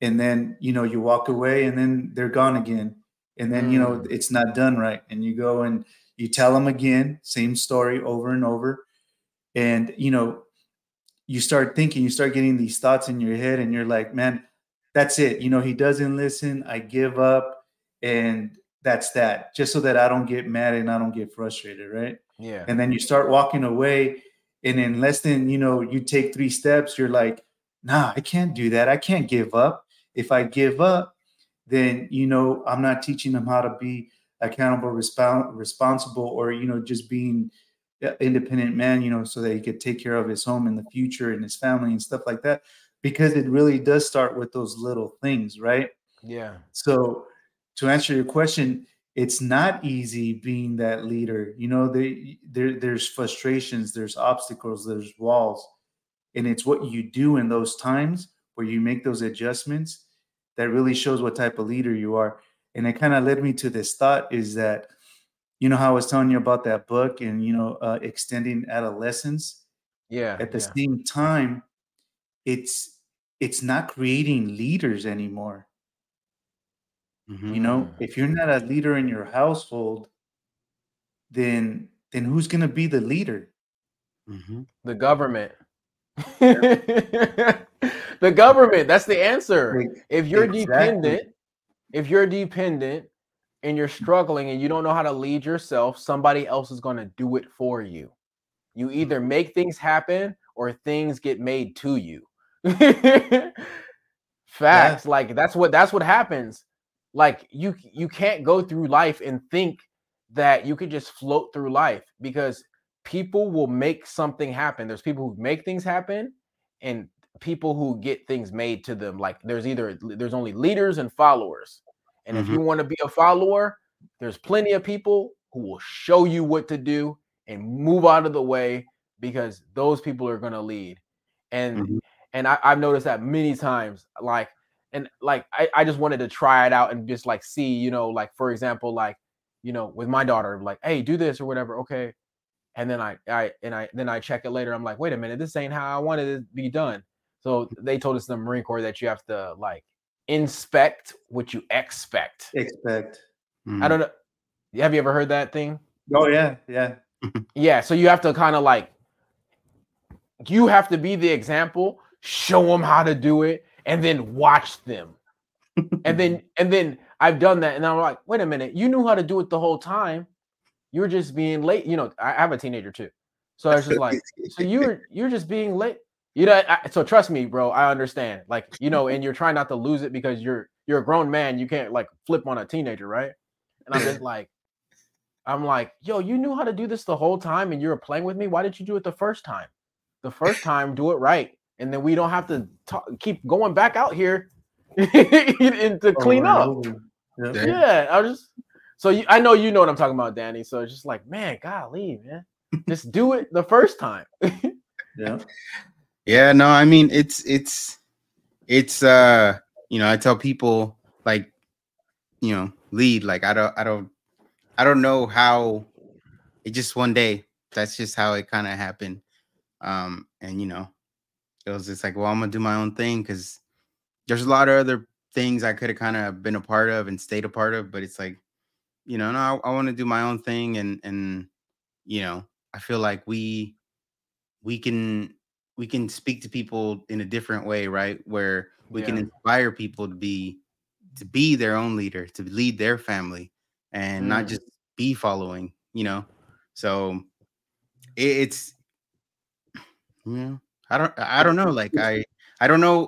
And then, you know, you walk away and then they're gone again. And then, you know, it's not done right. And you go and you tell them again, same story over and over. And, you know, you start thinking, you start getting these thoughts in your head and you're like, man, that's it. You know, he doesn't listen. I give up. And that's that, just so that I don't get mad and I don't get frustrated. Right. Yeah. And then you start walking away. And in less than, you know, you take 3 steps, you're like, nah, I can't do that. I can't give up. If I give up, then, you know, I'm not teaching them how to be accountable, responsible, or, you know, just being independent man, you know, so that he could take care of his home in the future and his family and stuff like that, because it really does start with those little things, right? Yeah. So to answer your question, it's not easy being that leader. You know, there's frustrations, there's obstacles, there's walls, and it's what you do in those times where you make those adjustments that really shows what type of leader you are. And it kind of led me to this thought is that, you know, how I was telling you about that book and, you know, extending adolescence. Yeah. At the same time, it's not creating leaders anymore. You know, if you're not a leader in your household, then who's going to be the leader? The government. The government. That's the answer. If you're dependent and you're struggling and you don't know how to lead yourself, somebody else is going to do it for you. You either make things happen or things get made to you. Facts. Yeah. Like that's what happens. Like you can't go through life and think that you could just float through life, because people will make something happen. There's people who make things happen and people who get things made to them. Like there's only leaders and followers. And mm-hmm. if you want to be a follower, there's plenty of people who will show you what to do and move out of the way, because those people are going to lead. And mm-hmm. and I've noticed that many times, I just wanted to try it out and just like see, for example, with my daughter, like, hey, do this or whatever. Okay. And then I check it later. I'm like, wait a minute, this ain't how I wanted it to be done. So they told us in the Marine Corps that you have to inspect what you expect. Mm-hmm. I don't know. Have you ever heard that thing? Oh yeah. Yeah. Yeah. So you have to you have to be the example, show them how to do it, and then watch them. and then I've done that. And I'm like, wait a minute, you knew how to do it the whole time. You're just being late. I have a teenager too. So I was just like, so you're just being late. So trust me, bro, I understand. And you're trying not to lose it because you're a grown man. You can't flip on a teenager, right? And I'm just yo, you knew how to do this the whole time and you were playing with me. Why did you do it the first time? The first time, do it right. And then we don't have to keep going back out here and to clean up. No. Yeah, I know you know what I'm talking about, Danny. So it's just man, golly, man. Just do it the first time. Yeah. Yeah, no, I mean, it's I tell people lead, I don't know how, it just one day, that's just how it kind of happened. And it was just I'm gonna do my own thing, because there's a lot of other things I could have kind of been a part of and stayed a part of, but it's no, I want to do my own thing, and I feel like we can speak to people in a different way, right? Where we can inspire people to be their own leader, to lead their family, and not just be following. So it's. Yeah, I don't know.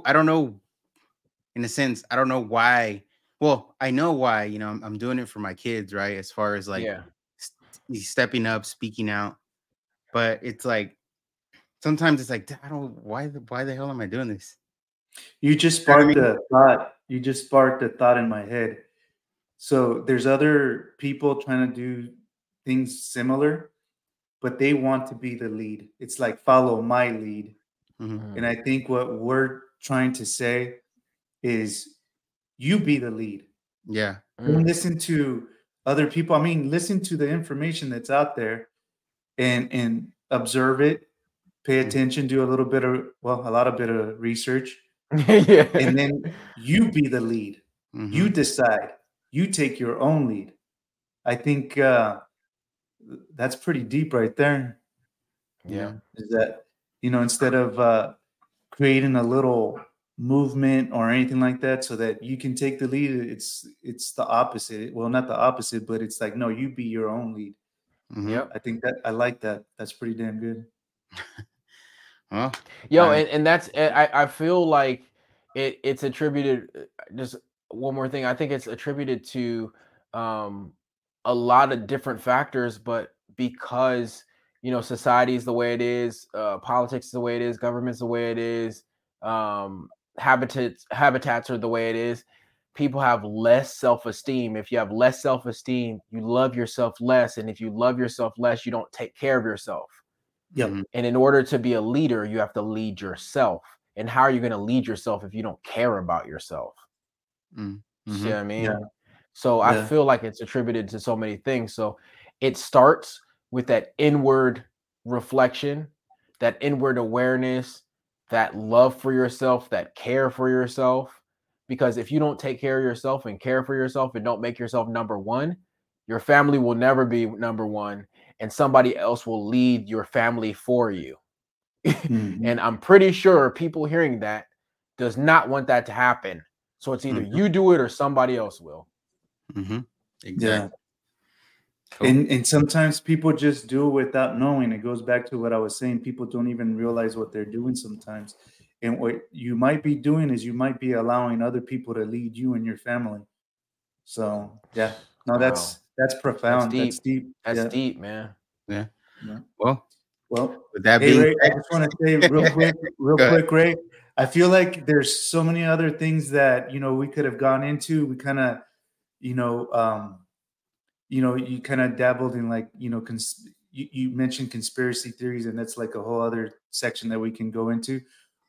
I don't know. In a sense, I don't know why. Well, I know why. I'm doing it for my kids, right? As far as stepping up, speaking out, but it's sometimes it's I don't. Why the hell am I doing this? You just sparked a thought. You just sparked a thought in my head. So there's other people trying to do things similar, but they want to be the lead. It's follow my lead. Mm-hmm. And I think what we're trying to say is you be the lead. Yeah. Mm-hmm. Don't listen to other people. I mean, listen to the information that's out there and observe it, pay attention, do a lot of research. Yeah. And then you be the lead. Mm-hmm. You decide, you take your own lead. I think, that's pretty deep right there. Yeah. Is that, instead of creating a little movement or anything like that so that you can take the lead, it's the opposite. Well, not the opposite, but it's no, you be your own lead. Mm-hmm. Yep. I think that I like that. That's pretty damn good. Huh? Yo, and that's, I feel like it's attributed, just one more thing. I think it's attributed to, a lot of different factors, but because society is the way it is, politics is the way it is, government's the way it is, habitats are the way it is, people have less self-esteem. If you have less self-esteem, you love yourself less, and if you love yourself less, you don't take care of yourself. Yeah. And in order to be a leader, you have to lead yourself. And how are you going to lead yourself if you don't care about yourself? Mm-hmm. See what I mean? Yeah. So I feel like it's attributed to so many things. So it starts with that inward reflection, that inward awareness, that love for yourself, that care for yourself. Because if you don't take care of yourself and care for yourself and don't make yourself number one, your family will never be number one, and somebody else will lead your family for you. Mm-hmm. And I'm pretty sure people hearing that does not want that to happen. So it's either you do it or somebody else will. Mm-hmm. Exactly. Cool. And sometimes people just do without knowing. It goes back to what I was saying. People don't even realize what they're doing sometimes. And what you might be doing is you might be allowing other people to lead you and your family. So, yeah. No, that's profound. That's deep, man. Yeah. Yeah. Well, with that being Ray, I just want to say real quick, Ray, I feel like there's so many other things that, you know, we could have gone into. We kind of, you kind of dabbled in, like, you know, you mentioned conspiracy theories, and that's like a whole other section that we can go into.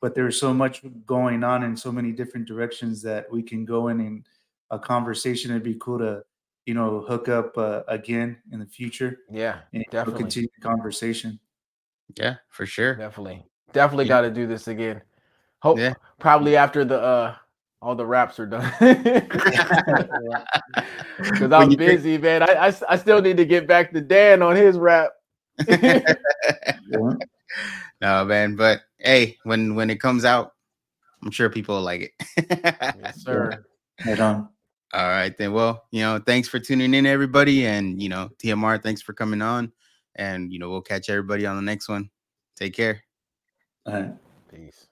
But there's so much going on in so many different directions that we can go in a conversation. It'd be cool to, hook up again in the future. Yeah, and definitely. We'll continue the conversation. Yeah, for sure. Definitely got to do this again. Probably after the all the raps are done. Because I'm busy, man. I still need to get back to Dan on his rap. No, man, but hey, when it comes out, I'm sure people will like it. Yes, sir. Right on. All right, then. Well, thanks for tuning in, everybody. And, TMR, thanks for coming on. And, we'll catch everybody on the next one. Take care. All right. Peace.